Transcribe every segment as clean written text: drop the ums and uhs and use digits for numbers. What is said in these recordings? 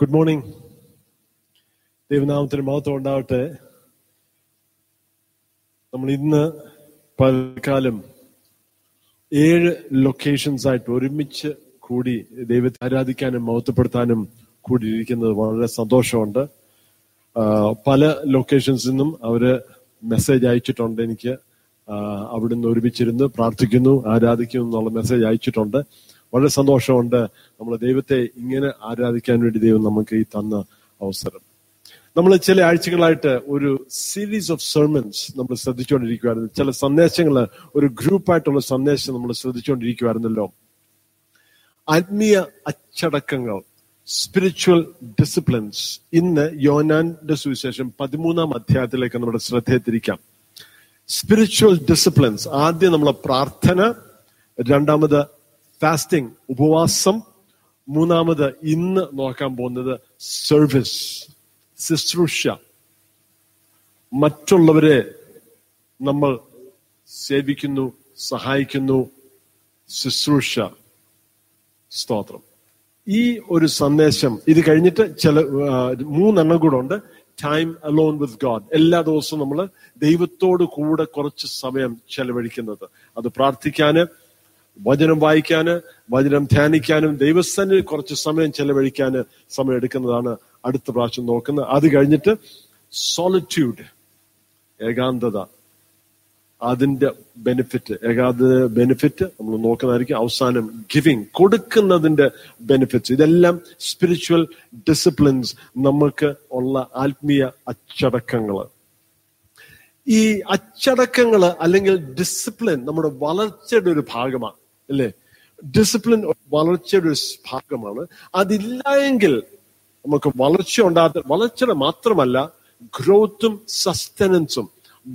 Good morning. ദൈവനാമത്തിന് മഹത്വം ഉണ്ടാവട്ടെ. നമ്മൾ ഇന്ന് പലക്കാലം 7 ലൊക്കേഷൻസ് ആയിട്ട് ഒരുമിച്ച് കൂടി ദൈവത്തെ ആരാധിക്കാനും മഹത്വപ്പെടുത്താനും കൂടിയിരിക്കുന്നത് വളരെ സന്തോഷമുണ്ട്. പല ലൊക്കേഷൻസിൽ നിന്നും അവര് മെസ്സേജ് അയച്ചിട്ടുണ്ട്. എനിക്ക് അവിടുന്ന് ഒരുമിച്ചിരുന്ന് പ്രാർത്ഥിക്കുന്നു ആരാധിക്കുന്നു എന്നുള്ള മെസ്സേജ് അയച്ചിട്ടുണ്ട്. വളരെ സന്തോഷമുണ്ട്. നമ്മൾ ദൈവത്തെ ഇങ്ങനെ ആരാധിക്കാൻ വേണ്ടി ദൈവം നമുക്ക് ഈ തന്ന അവസരം. നമ്മൾ ചില ആഴ്ചകളായിട്ട് ഒരു സീരീസ് ഓഫ് സെർമൻസ് നമ്മൾ ശ്രദ്ധിച്ചുകൊണ്ടിരിക്കുവായിരുന്നു. ചില സന്ദേശങ്ങൾ, ഒരു ഗ്രൂപ്പായിട്ടുള്ള സന്ദേശം നമ്മൾ ശ്രദ്ധിച്ചുകൊണ്ടിരിക്കുവായിരുന്നല്ലോ. ആത്മീയ അച്ചടക്കങ്ങൾ, സ്പിരിച്വൽ ഡിസിപ്ലിൻസ്. ഇന്ന് യോഹന്നാന്റെ സുവിശേഷം 13 അധ്യായത്തിലേക്ക് നമ്മുടെ ശ്രദ്ധയെ തിരിക്കാം. Spiritual disciplines. ആദ്യം നമ്മളെ പ്രാർത്ഥന, രണ്ടാമത് ഫാസ്റ്റിംഗ് ഉപവാസം, മൂന്നാമത് ഇന്ന് നോക്കാൻ പോകുന്നത് സർവീസ്, ശുശ്രൂഷ, മറ്റുള്ളവരെ നമ്മൾ സേവിക്കുന്നു സഹായിക്കുന്നു, ശുശ്രൂഷ. സ്തോത്രം. ഈ ഒരു സന്ദേശം ഇത് കഴിഞ്ഞിട്ട് ചില 3 കൂടെ ഉണ്ട്. Time alone with God. എല്ലാ ദിവസവും നമ്മൾ ദൈവത്തോട് കൂടെ കുറച്ച് സമയം ചെലവഴിക്കുന്നത്, അത് പ്രാർത്ഥിക്കാന്, വചനം വായിക്കാന്, വചനം ധ്യാനിക്കാനും, ദൈവസന്നിധിയിൽ കുറച്ച് സമയം ചെലവഴിക്കാന് സമയം എടുക്കുന്നതാണ് അടുത്ത പ്രാവശ്യം നോക്കുന്നത്. അത് കഴിഞ്ഞിട്ട് സോളിറ്റ്യൂഡ്, ഏകാന്തത, അതിന്റെ ബെനിഫിറ്റ്, ഏകാന്തത ബെനിഫിറ്റ് നമ്മൾ നോക്കുന്നതായിരിക്കും. അവസാനം ഗിവിങ്, കൊടുക്കുന്നതിന്റെ ബെനിഫിറ്റ്സ്. ഇതെല്ലാം സ്പിരിച്വൽ ഡിസിപ്ലിൻസ്, നമുക്ക് ഉള്ള ആത്മീയ അച്ചടക്കങ്ങള്. ഈ അച്ചടക്കങ്ങള് അല്ലെങ്കിൽ ഡിസിപ്ലിൻ നമ്മുടെ വളർച്ചയുടെ ഒരു ഭാഗമാണ്, അല്ലേ? ഡിസിപ്ലിൻ വളർച്ചയുടെ ഒരു ഭാഗമാണ്. അതില്ല എങ്കിൽ നമുക്ക് വളർച്ച ഉണ്ടാകാത്ത, വളർച്ചയുടെ മാത്രമല്ല ഗ്രോത്തും സസ്റ്റനൻസും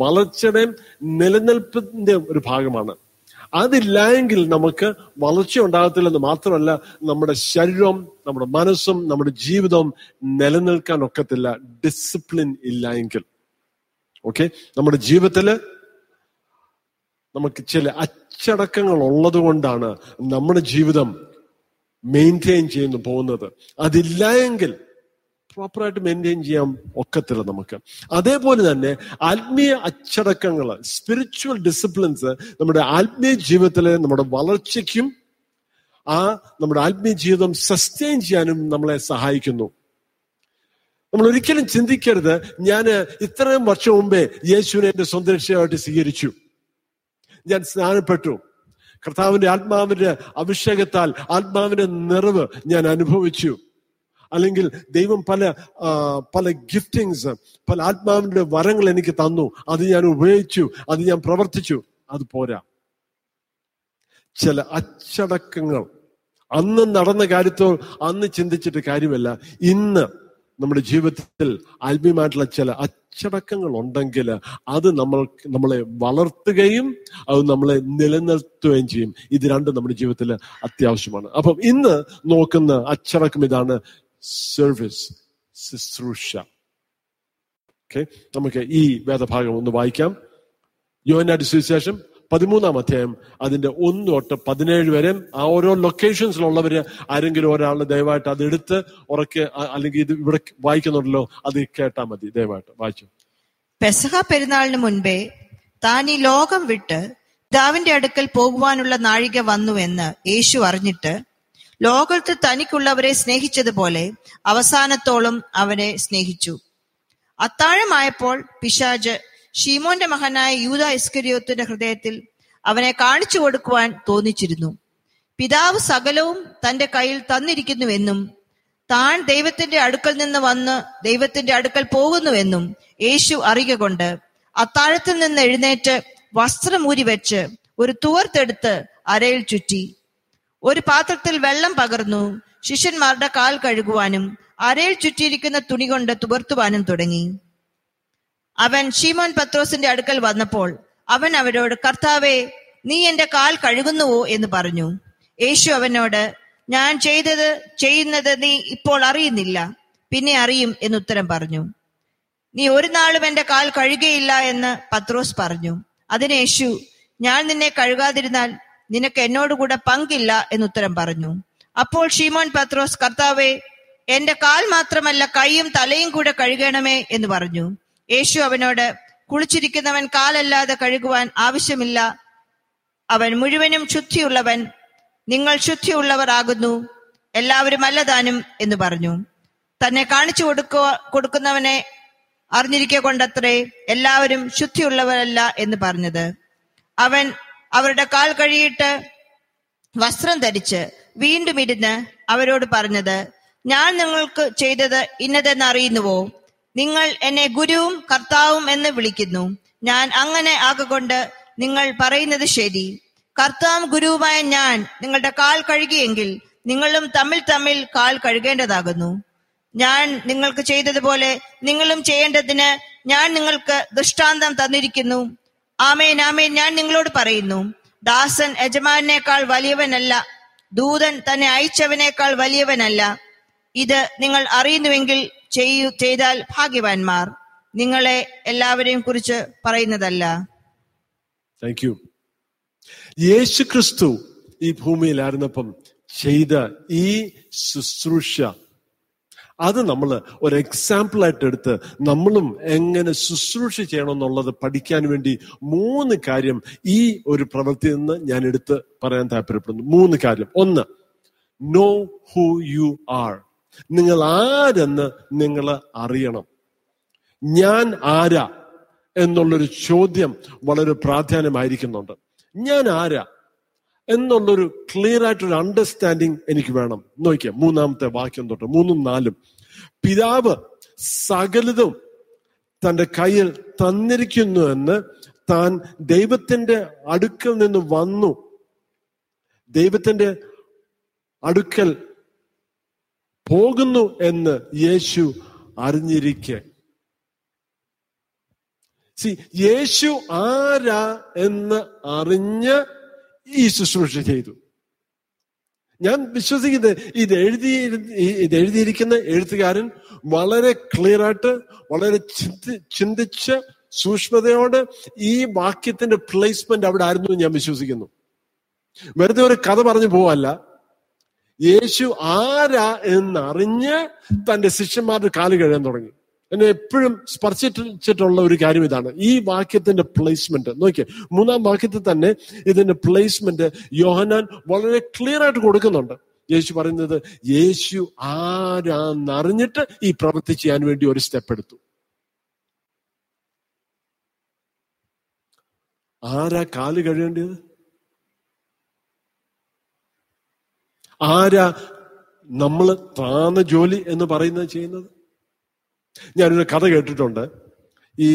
വളർച്ചയുടെയും നിലനിൽപ്പിന്റെയും ഒരു ഭാഗമാണ്. അതില്ല എങ്കിൽ നമുക്ക് വളർച്ച ഉണ്ടാകത്തില്ലെന്ന് മാത്രമല്ല, നമ്മുടെ ശരീരവും നമ്മുടെ മനസ്സും നമ്മുടെ ജീവിതവും നിലനിൽക്കാൻ ഒക്കത്തില്ല ഡിസിപ്ലിൻ ഇല്ല എങ്കിൽ. ഓക്കെ, നമ്മുടെ ജീവിതത്തില് നമുക്ക് ചില അച്ചടക്കങ്ങൾ ഉള്ളത് കൊണ്ടാണ് നമ്മുടെ ജീവിതം മെയിൻറ്റെയിൻ ചെയ്യുന്നു പോകുന്നത്. അതില്ല എങ്കിൽ പ്രോപ്പറായിട്ട് മെയിൻറ്റെയിൻ ചെയ്യാൻ ഒക്കത്തില്ല നമുക്ക്. അതേപോലെ തന്നെ ആത്മീയ അച്ചടക്കങ്ങൾ, സ്പിരിച്വൽ ഡിസിപ്ലിൻസ് നമ്മുടെ ആത്മീയ ജീവിതത്തിലെ നമ്മുടെ വളർച്ചയ്ക്കും നമ്മുടെ ആത്മീയ ജീവിതം സസ്റ്റെയിൻ ചെയ്യാനും നമ്മളെ സഹായിക്കുന്നു. നമ്മൾ ഒരിക്കലും ചിന്തിക്കരുത്, ഞാൻ ഇത്രയും വർഷം മുമ്പേ യേശുവിനെ എന്റെ സ്വന്തം രക്ഷയായിട്ട് സ്വീകരിച്ചു, ഞാൻ സ്നാനപ്പെട്ടു, കർത്താവിന്റെ ആത്മാവിന്റെ അഭിഷേകത്താൽ ആത്മാവിന്റെ നിറവ് ഞാൻ അനുഭവിച്ചു, അല്ലെങ്കിൽ ദൈവം പല പല ഗിഫ്റ്റിങ്സ്, പല ആത്മാവിന്റെ വരങ്ങൾ എനിക്ക് തന്നു, അത് ഞാൻ ഉപയോഗിച്ചു, അത് ഞാൻ പ്രവർത്തിച്ചു. അത് പോരാ. ചില അച്ചടക്കങ്ങൾ അന്ന് നടന്ന കാര്യത്തോ അന്ന് ചിന്തിച്ചിട്ട് കാര്യമല്ല. ഇന്ന് നമ്മുടെ ജീവിതത്തിൽ ആത്മീയമായിട്ടുള്ള ചില അച്ചടക്കങ്ങൾ ഉണ്ടെങ്കിൽ അത് നമ്മളെ വളർത്തുകയും അത് നമ്മളെ നിലനിർത്തുകയും ചെയ്യും. ഇത് രണ്ടും നമ്മുടെ ജീവിതത്തിൽ അത്യാവശ്യമാണ്. അപ്പം ഇന്ന് നോക്കുന്ന അച്ചടക്കം ഇതാണ്, സർവീസ്, ശുശ്രൂഷ. ഓക്കെ, നമുക്ക് ഈ വേദഭാഗം ഒന്ന് വായിക്കാം. യോഹന്നാന്റെ സുവിശേഷം 13 അധ്യായം, അതിന്റെ 1 തൊട്ട് 17 വരെ. ആ ഓരോ ലൊക്കേഷൻസിലുള്ളവര് ആരെങ്കിലും ഒരാള് ദയവായിട്ട് അതെടുത്ത് ഉറക്കെ, അല്ലെങ്കിൽ ഇത് ഇവിടെ വായിക്കുന്നുണ്ടല്ലോ അത് കേട്ടാ മതി. ദയവായിട്ട് വായിച്ചു. പെസഹ പെരുന്നാളിന് മുൻപേ താൻ ഈ ലോകം വിട്ട് പിതാവിന്റെ അടുക്കൽ പോകുവാനുള്ള നാഴിക വന്നു എന്ന് യേശു അറിഞ്ഞിട്ട് ലോകത്ത് തനിക്കുള്ളവരെ സ്നേഹിച്ചതുപോലെ അവസാനത്തോളം അവനെ സ്നേഹിച്ചു. അത്താഴമായപ്പോൾ പിശാച് ശീമോന്റെ മകനായ യൂദാ ഇസ്കര്യോത്തിന്റെ ഹൃദയത്തിൽ അവനെ കാണിച്ചു കൊടുക്കുവാൻ തോന്നിച്ചിരുന്നു. പിതാവ് സകലവും തന്റെ കയ്യിൽ തന്നിരിക്കുന്നുവെന്നും താൻ ദൈവത്തിന്റെ അടുക്കൽ നിന്ന് വന്ന് ദൈവത്തിന്റെ അടുക്കൽ പോകുന്നുവെന്നും യേശു അറിയുക കൊണ്ട് അത്താഴത്തിൽ നിന്ന് എഴുന്നേറ്റ് വസ്ത്രമൂരി വെച്ച് ഒരു തുവർതെടുത്ത് അരയിൽ ചുറ്റി ഒരു പാത്രത്തിൽ വെള്ളം പകർന്നു ശിഷ്യന്മാരുടെ കാൽ കഴുകുവാനും അരയിൽ ചുറ്റിയിരിക്കുന്ന തുണി കൊണ്ട് തുവർത്തുവാനും തുടങ്ങി. അവൻ ശീമോൻ പത്രോസിന്റെ അടുക്കൽ വന്നപ്പോൾ അവൻ അവരോട്, കർത്താവേ, നീ എന്റെ കാൽ കഴുകുന്നുവോ എന്ന് പറഞ്ഞു. യേശു അവനോട്, ഞാൻ ചെയ്യുന്നത് നീ ഇപ്പോൾ അറിയുന്നില്ല, പിന്നെ അറിയും എന്നുത്തരം പറഞ്ഞു. നീ ഒരു നാളും എന്റെ കാൽ കഴുകുകയില്ല എന്ന് പത്രോസ് പറഞ്ഞു. അതിന് യേശു, ഞാൻ നിന്നെ കഴുകാതിരുന്നാൽ നിനക്ക് എന്നോടുകൂടെ പങ്കില്ല എന്നുത്തരം പറഞ്ഞു. അപ്പോൾ ശീമോൻ പത്രോസ്, കർത്താവേ, എന്റെ കാൽ മാത്രമല്ല കൈയും തലയും കൂടെ കഴുകണമേ എന്ന് പറഞ്ഞു. യേശു അവനോട്, കുളിച്ചിരിക്കുന്നവൻ കാലല്ലാതെ കഴുകുവാൻ ആവശ്യമില്ല, അവൻ മുഴുവനും ശുദ്ധിയുള്ളവൻ. നിങ്ങൾ ശുദ്ധിയുള്ളവർ ആകുന്നു, എല്ലാവരും അല്ലതാനും എന്ന് പറഞ്ഞു. തന്നെ കാണിച്ചു കൊടുക്കുന്നവനെ അറിഞ്ഞിരിക്കെ കൊണ്ടത്രേ എല്ലാവരും ശുദ്ധിയുള്ളവരല്ല എന്ന് പറഞ്ഞത്. അവൻ അവരുടെ കാൽ കഴുകിയിട്ട് വസ്ത്രം ധരിച്ച് വീണ്ടും ഇരുന്ന് അവരോട് പറഞ്ഞത്, ഞാൻ നിങ്ങൾക്ക് ചെയ്തത് ഇന്നതെന്ന് അറിയുന്നുവോ? നിങ്ങൾ എന്നെ ഗുരുവും കർത്താവും എന്ന് വിളിക്കുന്നു. ഞാൻ അങ്ങനെ ആകൊണ്ട് നിങ്ങൾ പറയുന്നത് ശരി. കർത്താവും ഗുരുവുമായ ഞാൻ നിങ്ങളുടെ കാൽ കഴുകിയെങ്കിൽ നിങ്ങളും തമ്മിൽ തമ്മിൽ കാൽ കഴുകേണ്ടതാകുന്നു. ഞാൻ നിങ്ങൾക്ക് ചെയ്തതുപോലെ നിങ്ങളും ചെയ്യേണ്ടതിന് ഞാൻ നിങ്ങൾക്ക് ദൃഷ്ടാന്തം തന്നിരിക്കുന്നു. ആമേൻ ആമേൻ ഞാൻ നിങ്ങളോട് പറയുന്നു, ദാസൻ യജമാനേക്കാൾ വലിയവനല്ല, ദൂതൻ തന്നെ അയച്ചവനേക്കാൾ വലിയവനല്ല. ഇത് നിങ്ങൾ അറിയുന്നുവെങ്കിൽ ചെയ്താൽ ഭാഗ്യവാന്മാർ. നിങ്ങളെ എല്ലാവരെയും കുറിച്ച് പറയുന്നതല്ല. Thank you. യേശു ക്രിസ്തു ഈ ഭൂമിയിലായിരുന്നപ്പം ചെയ്ത ഈ ശുശ്രൂഷ, അത് നമ്മൾ ഒരു എക്സാമ്പിളായിട്ട് എടുത്ത് നമ്മളും എങ്ങനെ ശുശ്രൂഷ ചെയ്യണമെന്നുള്ളത് പഠിക്കാൻ വേണ്ടി മൂന്ന് കാര്യം ഈ ഒരു പ്രവൃത്തിയിൽ നിന്ന് ഞാൻ എടുത്ത് പറയാൻ താല്പര്യപ്പെടുന്നു. മൂന്ന് കാര്യം. ഒന്ന്, know who you are. നിങ്ങൾ ആരെന്ന് നിങ്ങൾ അറിയണം. ഞാൻ ആരാ എന്നുള്ളൊരു ചോദ്യം വളരെ പ്രാധാന്യമായിരിക്കുന്നുണ്ട്. ഞാൻ ആരാ എന്നുള്ളൊരു ക്ലിയർ ആയിട്ടൊരു അണ്ടർസ്റ്റാൻഡിങ് എനിക്ക് വേണം. നോക്കിയാൽ മൂന്നാമത്തെ വാക്യം തൊട്ട്, 3-4, പിതാവ് സകലതും തൻ്റെ കയ്യിൽ തന്നിരിക്കുന്നു എന്ന് താൻ ദൈവത്തിന്റെ അടുക്കൽ നിന്ന് വന്നു. ദൈവത്തിന്റെ അടുക്കൽ പോകുന്നു എന്ന് യേശു അറിഞ്ഞിരിക്കെ. യേശു ആരാ എന്ന് അറിഞ്ഞ് ഈ ശുശ്രൂഷ ചെയ്തു. ഞാൻ വിശ്വസിക്കുന്നത് ഇത് എഴുതിയിരിക്കുന്ന എഴുത്തുകാരൻ വളരെ ക്ലിയറായിട്ട്, വളരെ ചിന്തിച്ച് സൂക്ഷ്മതയോടെ ഈ വാക്യത്തിന്റെ പ്ലേസ്മെന്റ് അവിടെ ആയിരുന്നു ഞാൻ വിശ്വസിക്കുന്നു. വെറുതെ ഒരു കഥ പറഞ്ഞു പോവല്ല. യേശു ആരാ എന്നറിഞ്ഞ് തന്റെ ശിഷ്യന്മാരുടെ കാല് കഴുകാൻ തുടങ്ങി. എന്നെ എപ്പോഴും സ്പർശിച്ചിട്ടുള്ള ഒരു കാര്യം ഇതാണ്, ഈ വാക്യത്തിന്റെ പ്ലേസ്മെന്റ്. നോക്കിയേ, 3-ാം വാക്യത്തിൽ തന്നെ ഇതിന്റെ പ്ലേസ്മെന്റ് യോഹന്നാൻ വളരെ ക്ലിയർ ആയിട്ട് കൊടുക്കുന്നുണ്ട്. യേശു പറയുന്നത്, യേശു ആരാന്നറിഞ്ഞിട്ട് ഈ പ്രവൃത്തി ചെയ്യാൻ വേണ്ടി ഒരു സ്റ്റെപ്പ് എടുത്തു. ആരാ കാല് കഴുകേണ്ടത്? ആരാ നമ്മൾ താന്ന ജോലി എന്ന് പറയുന്നത് ചെയ്യുന്നത്? ഞാനൊരു കഥ കേട്ടിട്ടുണ്ട്. ഈ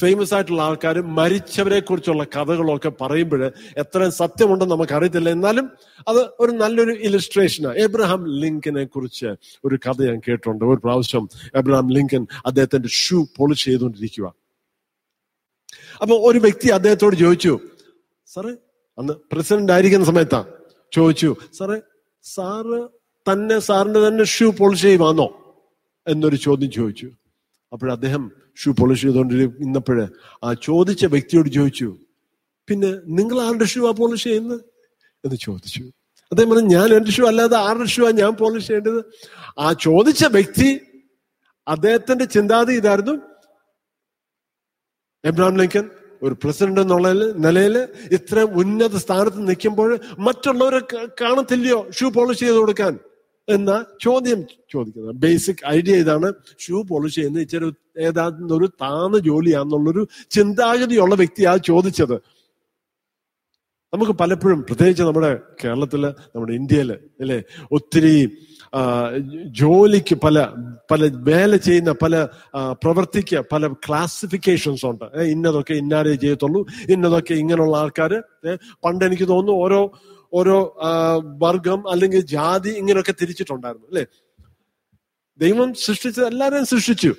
ഫേമസ് ആയിട്ടുള്ള ആൾക്കാർ മരിച്ചവരെ കുറിച്ചുള്ള കഥകളൊക്കെ പറയുമ്പോൾ എത്ര സത്യമുണ്ടെന്ന് നമുക്കറിയത്തില്ല. എന്നാലും അത് ഒരു നല്ലൊരു ഇലിസ്ട്രേഷനാണ്. എബ്രഹാം ലിങ്കനെ കുറിച്ച് ഒരു കഥ ഞാൻ കേട്ടിട്ടുണ്ട്. ഒരു പ്രാവശ്യം എബ്രഹാം ലിങ്കൻ അദ്ദേഹത്തിന്റെ ഷൂ പോളിഷ് ചെയ്തുകൊണ്ടിരിക്കുക. അപ്പൊ ഒരു വ്യക്തി അദ്ദേഹത്തോട് ചോദിച്ചു, സാറേ, അന്ന് പ്രസിഡന്റ് ആയിരിക്കുന്ന സമയത്താണ്, ചോദിച്ചു, സാറിന്റെ തന്നെ ഷൂ പോളിഷ് ചെയ്യുവാന്നോ എന്നൊരു ചോദ്യം ചോദിച്ചു. അപ്പോഴദ്ദേഹം ഷൂ പോളിഷ് ചെയ്തുകൊണ്ടിരിക്കുന്നപ്പോഴ് ആ ചോദിച്ച വ്യക്തിയോട് ചോദിച്ചു, പിന്നെ നിങ്ങൾ ആരുടെ ഷൂ ആ പോളിഷ് ചെയ്യുന്നത് എന്ന് ചോദിച്ചു. അദ്ദേഹം പറഞ്ഞു, ഞാൻ എൻ്റെ ഷൂ അല്ലാതെ ആരുടെ ഷൂ ആ ഞാൻ പോളിഷ് ചെയ്യേണ്ടത്? ആ ചോദിച്ച വ്യക്തി, അദ്ദേഹത്തിന്റെ ചിന്താഗതി ഇതായിരുന്നു, എബ്രഹാം ലിങ്കൻ ഒരു പ്രസിഡന്റ് എന്നുള്ള നിലയിൽ ഇത്ര ഉന്നത സ്ഥാനത്ത് നിൽക്കുമ്പോൾ മറ്റുള്ളവരെ കാണത്തില്ലയോ ഷൂ പോളിഷ് ചെയ്ത് കൊടുക്കാൻ എന്ന ചോദ്യം ചോദിക്കുന്നത്. ബേസിക് ഐഡിയ ഇതാണ്, ഷൂ പോളിഷ് ചെയ്യുന്ന ഇച്ചിരി ഏതാണ്ടൊരു താന്ന ജോലിയാന്നുള്ളൊരു ചിന്താഗതിയുള്ള വ്യക്തിയാണ് ചോദിച്ചത്. നമുക്ക് പലപ്പോഴും, പ്രത്യേകിച്ച് നമ്മുടെ കേരളത്തില്, നമ്മുടെ ഇന്ത്യയില് അല്ലെ, ഒത്തിരി ജോലിക്ക് പല വേല ചെയ്യുന്ന പല പ്രവർത്തിക്ക് പല ക്ലാസിഫിക്കേഷൻസ് ഉണ്ട്. ഇന്നതൊക്കെ ഇന്നാരേ ചെയ്യത്തുള്ളൂ, ഇന്നതൊക്കെ ഇങ്ങനെയുള്ള ആൾക്കാര്. പണ്ട് എനിക്ക് തോന്നുന്നു ഓരോ വർഗം അല്ലെങ്കിൽ ജാതി ഇങ്ങനെയൊക്കെ തിരിച്ചിട്ടുണ്ടായിരുന്നു അല്ലെ. ദൈവം സൃഷ്ടിച്ചത് എല്ലാവരെയും സൃഷ്ടിച്ചു.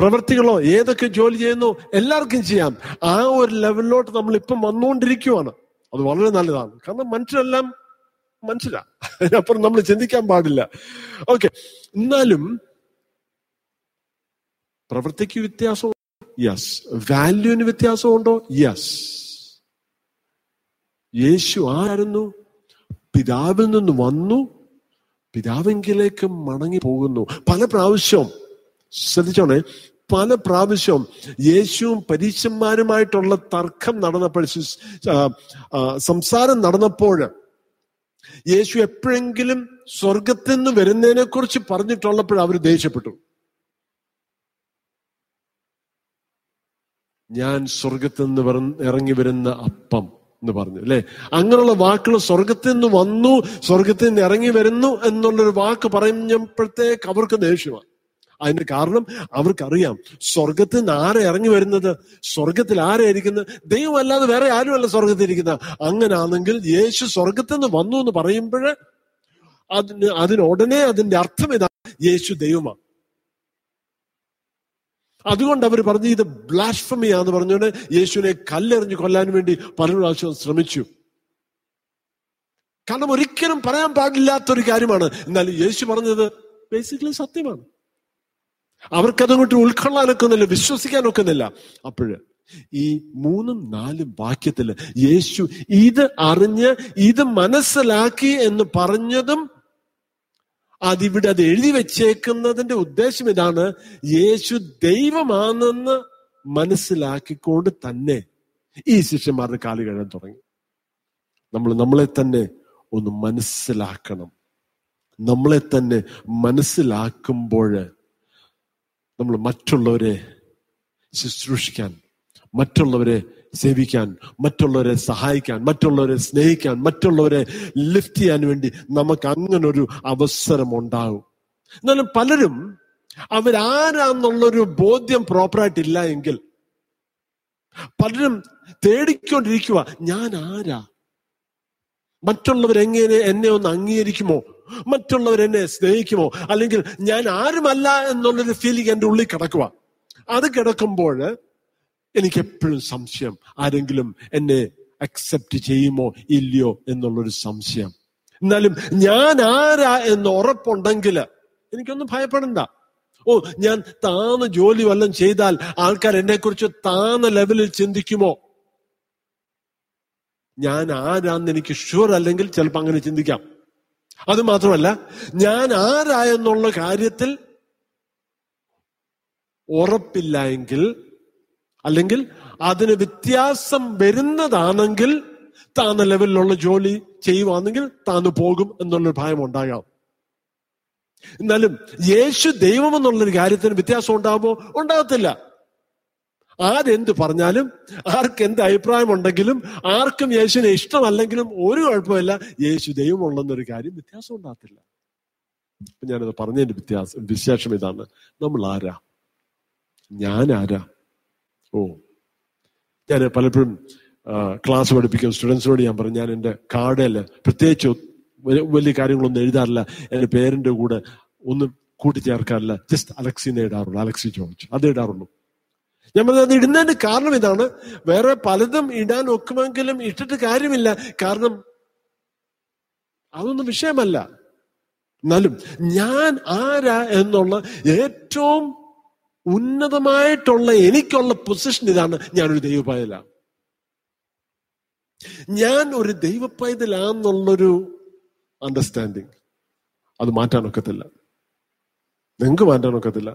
പ്രവർത്തികളോ ഏതൊക്കെ ജോലി ചെയ്യുന്നു എല്ലാവർക്കും ചെയ്യാം. ആ ഒരു ലെവലിലോട്ട് നമ്മൾ ഇപ്പം വന്നുകൊണ്ടിരിക്കുവാണ്. അത് വളരെ നല്ലതാണ്. കാരണം മനുഷ്യരെല്ലാം മനുഷ്യരാണ്, അതിനപ്പുറം നമ്മൾ ചിന്തിക്കാൻ പാടില്ല. ഓക്കെ, എന്നാലും പ്രവർത്തിക്ക് വ്യത്യാസം, യെസ്. വാല്യൂവിന് വ്യത്യാസമുണ്ടോ? യെസ്. യേശു ആരായിരുന്നു? പിതാവിൽ നിന്ന് വന്നു, പിതാവിങ്കിലേക്ക് മടങ്ങി പോകുന്നു. പല പ്രാവശ്യവും ശ്രദ്ധിച്ചോണേ, പല പ്രാവശ്യവും യേശുവും പരീശന്മാരുമായിട്ടുള്ള തർക്കം നടന്നപ്പോൾ, സംസാരം നടന്നപ്പോൾ യേശു എപ്പോഴെങ്കിലും സ്വർഗത്തിൽ നിന്ന് വരുന്നതിനെ കുറിച്ച് പറഞ്ഞിട്ടുള്ളപ്പോൾ അവർ ദേഷ്യപ്പെട്ടു. ഞാൻ സ്വർഗത്തിൽ നിന്ന് ഇറങ്ങി വരുന്ന അപ്പം എന്ന് പറഞ്ഞു അല്ലെ. അങ്ങനെയുള്ള വാക്കുകൾ സ്വർഗത്തിൽ നിന്ന് വന്നു, സ്വർഗത്തിൽ നിന്ന് ഇറങ്ങി വരുന്നു എന്നുള്ളൊരു വാക്ക് പറഞ്ഞപ്പോഴത്തേക്ക് അവർക്ക് ദേഷ്യമാണ്. അതിന് കാരണം അവർക്കറിയാം സ്വർഗത്തിൽ നിന്ന് ആരെ ഇറങ്ങി വരുന്നത്, സ്വർഗത്തിൽ ആരെയിരിക്കുന്നത്, ദൈവം അല്ലാതെ വേറെ ആരുമല്ല സ്വർഗത്തിലിരിക്കുന്നത്. അങ്ങനാണെങ്കിൽ യേശു സ്വർഗത്തിൽ നിന്ന് വന്നു എന്ന് പറയുമ്പോൾ അതിനുടനെ അതിന്റെ അർത്ഥം ഇതാണ്, യേശു ദൈവമാണ്. അതുകൊണ്ട് അവർ പറഞ്ഞു ഇത് ബ്ലാസ്ഫമിയാന്ന് പറഞ്ഞുകൊണ്ട് യേശുവിനെ കല്ലെറിഞ്ഞ് കൊല്ലാൻ വേണ്ടി പല പ്രാവശ്യം ശ്രമിച്ചു. കാരണം ഒരിക്കലും പറയാൻ പാടില്ലാത്തൊരു കാര്യമാണ്. എന്നാലും യേശു പറഞ്ഞത് ബേസിക്കലി സത്യമാണ്. അവർക്കതങ്ങോട്ട് ഉൾക്കൊള്ളാനൊക്കുന്നില്ല, വിശ്വസിക്കാനൊക്കുന്നില്ല. അപ്പോഴ് ഈ 3-4 വാക്യത്തിൽ യേശു ഇത് അറിഞ്ഞ് ഇത് മനസ്സിലാക്കി എന്ന് പറഞ്ഞതും അതിവിടെ അത് എഴുതി വെച്ചേക്കുന്നതിന്റെ ഉദ്ദേശം ഇതാണ്, യേശു ദൈവമാണെന്ന് മനസ്സിലാക്കിക്കൊണ്ട് തന്നെ ഈ ശിഷ്യന്മാരുടെ കാല് കഴുകാൻ തുടങ്ങി. നമ്മളെ തന്നെ ഒന്ന് മനസ്സിലാക്കണം. നമ്മളെ തന്നെ മനസ്സിലാക്കുമ്പോൾ നമ്മൾ മറ്റുള്ളവരെ ശുശ്രൂഷിക്കാൻ, മറ്റുള്ളവരെ സേവിക്കാൻ, മറ്റുള്ളവരെ സഹായിക്കാൻ, മറ്റുള്ളവരെ സ്നേഹിക്കാൻ, മറ്റുള്ളവരെ ലിഫ്റ്റ് ചെയ്യാൻ വേണ്ടി നമുക്ക് അങ്ങനൊരു അവസരം ഉണ്ടാകും. എന്നാലും പലരും അവരാരാന്നുള്ളൊരു ബോധ്യം പ്രോപ്പറായിട്ടില്ല എങ്കിൽ പലരും തേടിക്കൊണ്ടിരിക്കുക, ഞാൻ ആരാ, മറ്റുള്ളവരെങ്ങനെ എന്നെ ഒന്ന് അംഗീകരിക്കുമോ, മറ്റുള്ളവരെന്നെ സ്നേഹിക്കുമോ, അല്ലെങ്കിൽ ഞാൻ ആരുമല്ല എന്നുള്ളൊരു ഫീലിംഗ് എൻ്റെ ഉള്ളിൽ കിടക്കുക. അത് കിടക്കുമ്പോൾ എനിക്കെപ്പോഴും സംശയം, ആരെങ്കിലും എന്നെ അക്സെപ്റ്റ് ചെയ്യുമോ ഇല്ലയോ എന്നുള്ളൊരു സംശയം. എന്നാലും ഞാൻ ആരാ എന്ന് ഉറപ്പുണ്ടെങ്കിൽ എനിക്കൊന്നും ഭയപ്പെടണ്ട. ഞാൻ താന്ന് ജോലി വല്ലതും ചെയ്താൽ ആൾക്കാർ എന്നെ കുറിച്ച് താന്ന ലെവലിൽ ചിന്തിക്കുമോ, ഞാൻ ആരാന്ന് എനിക്ക് ഷുവർ അല്ലെങ്കിൽ ചിലപ്പോൾ അങ്ങനെ ചിന്തിക്കാം. അത് മാത്രമല്ല, ഞാൻ ആരാ എന്നുള്ള കാര്യത്തിൽ ഉറപ്പില്ല എങ്കിൽ, അല്ലെങ്കിൽ അതിന് വ്യത്യാസം വരുന്നതാണെങ്കിൽ, താന്ന ലെവലിലുള്ള ജോലി ചെയ്യുവാണെങ്കിൽ താന്ന് പോകും എന്നുള്ളൊരു ഭയം ഉണ്ടാകാം. എന്നാലും യേശു ദൈവം എന്നുള്ളൊരു കാര്യത്തിന് വ്യത്യാസം ഉണ്ടാകുമോ? ഉണ്ടാകത്തില്ല. ആരെന്ത് പറഞ്ഞാലും, ആർക്കെന്ത് അഭിപ്രായം ഉണ്ടെങ്കിലും, ആർക്കും യേശുവിനെ ഇഷ്ടമല്ലെങ്കിലും ഒരു കുഴപ്പമില്ല, യേശു ദൈവം ഉള്ളെന്നൊരു കാര്യം വ്യത്യാസം ഉണ്ടാകത്തില്ല. ഞാനത് പറഞ്ഞതിന്റെ വിശേഷം ഇതാണ്, നമ്മൾ ആരാ, ഞാൻ ആരാ. ഞാൻ പലപ്പോഴും ക്ലാസ് പഠിപ്പിക്കും സ്റ്റുഡൻസിനോട്, ഞാൻ പറഞ്ഞു ഞാൻ എൻ്റെ കാർഡിൽ പ്രത്യേകിച്ച് വലിയ കാര്യങ്ങളൊന്നും എഴുതാറില്ല, എൻ്റെ പേരിൻ്റെ കൂടെ ഒന്നും കൂട്ടിച്ചേർക്കാറില്ല, ജസ്റ്റ് അലക്സിനെ ഇടാറുള്ളൂ, അലക്സി ജോർജ് അത് ഇടാറുള്ളൂ. ഞാൻ പറഞ്ഞത് ഇടുന്നതിന്റെ കാരണം ഇതാണ്, വേറെ പലതും ഇടാൻ ഒക്കുമെങ്കിലും ഇട്ടിട്ട് കാര്യമില്ല, കാരണം അതൊന്നും വിഷയമല്ല. എന്നാലും ഞാൻ ആരാ എന്നുള്ള ഏറ്റവും ഉന്നതമായിട്ടുള്ള എനിക്കുള്ള പൊസിഷൻ ഇതാണ്, ഞാനൊരു ദൈവപൈതലാണ്. ഞാൻ ഒരു ദൈവപൈതലാന്നുള്ളൊരു അണ്ടർസ്റ്റാൻഡിങ് അത് മാറ്റാനൊക്കത്തില്ല, നിങ്ങൾക്ക് മാറ്റാനൊക്കത്തില്ല,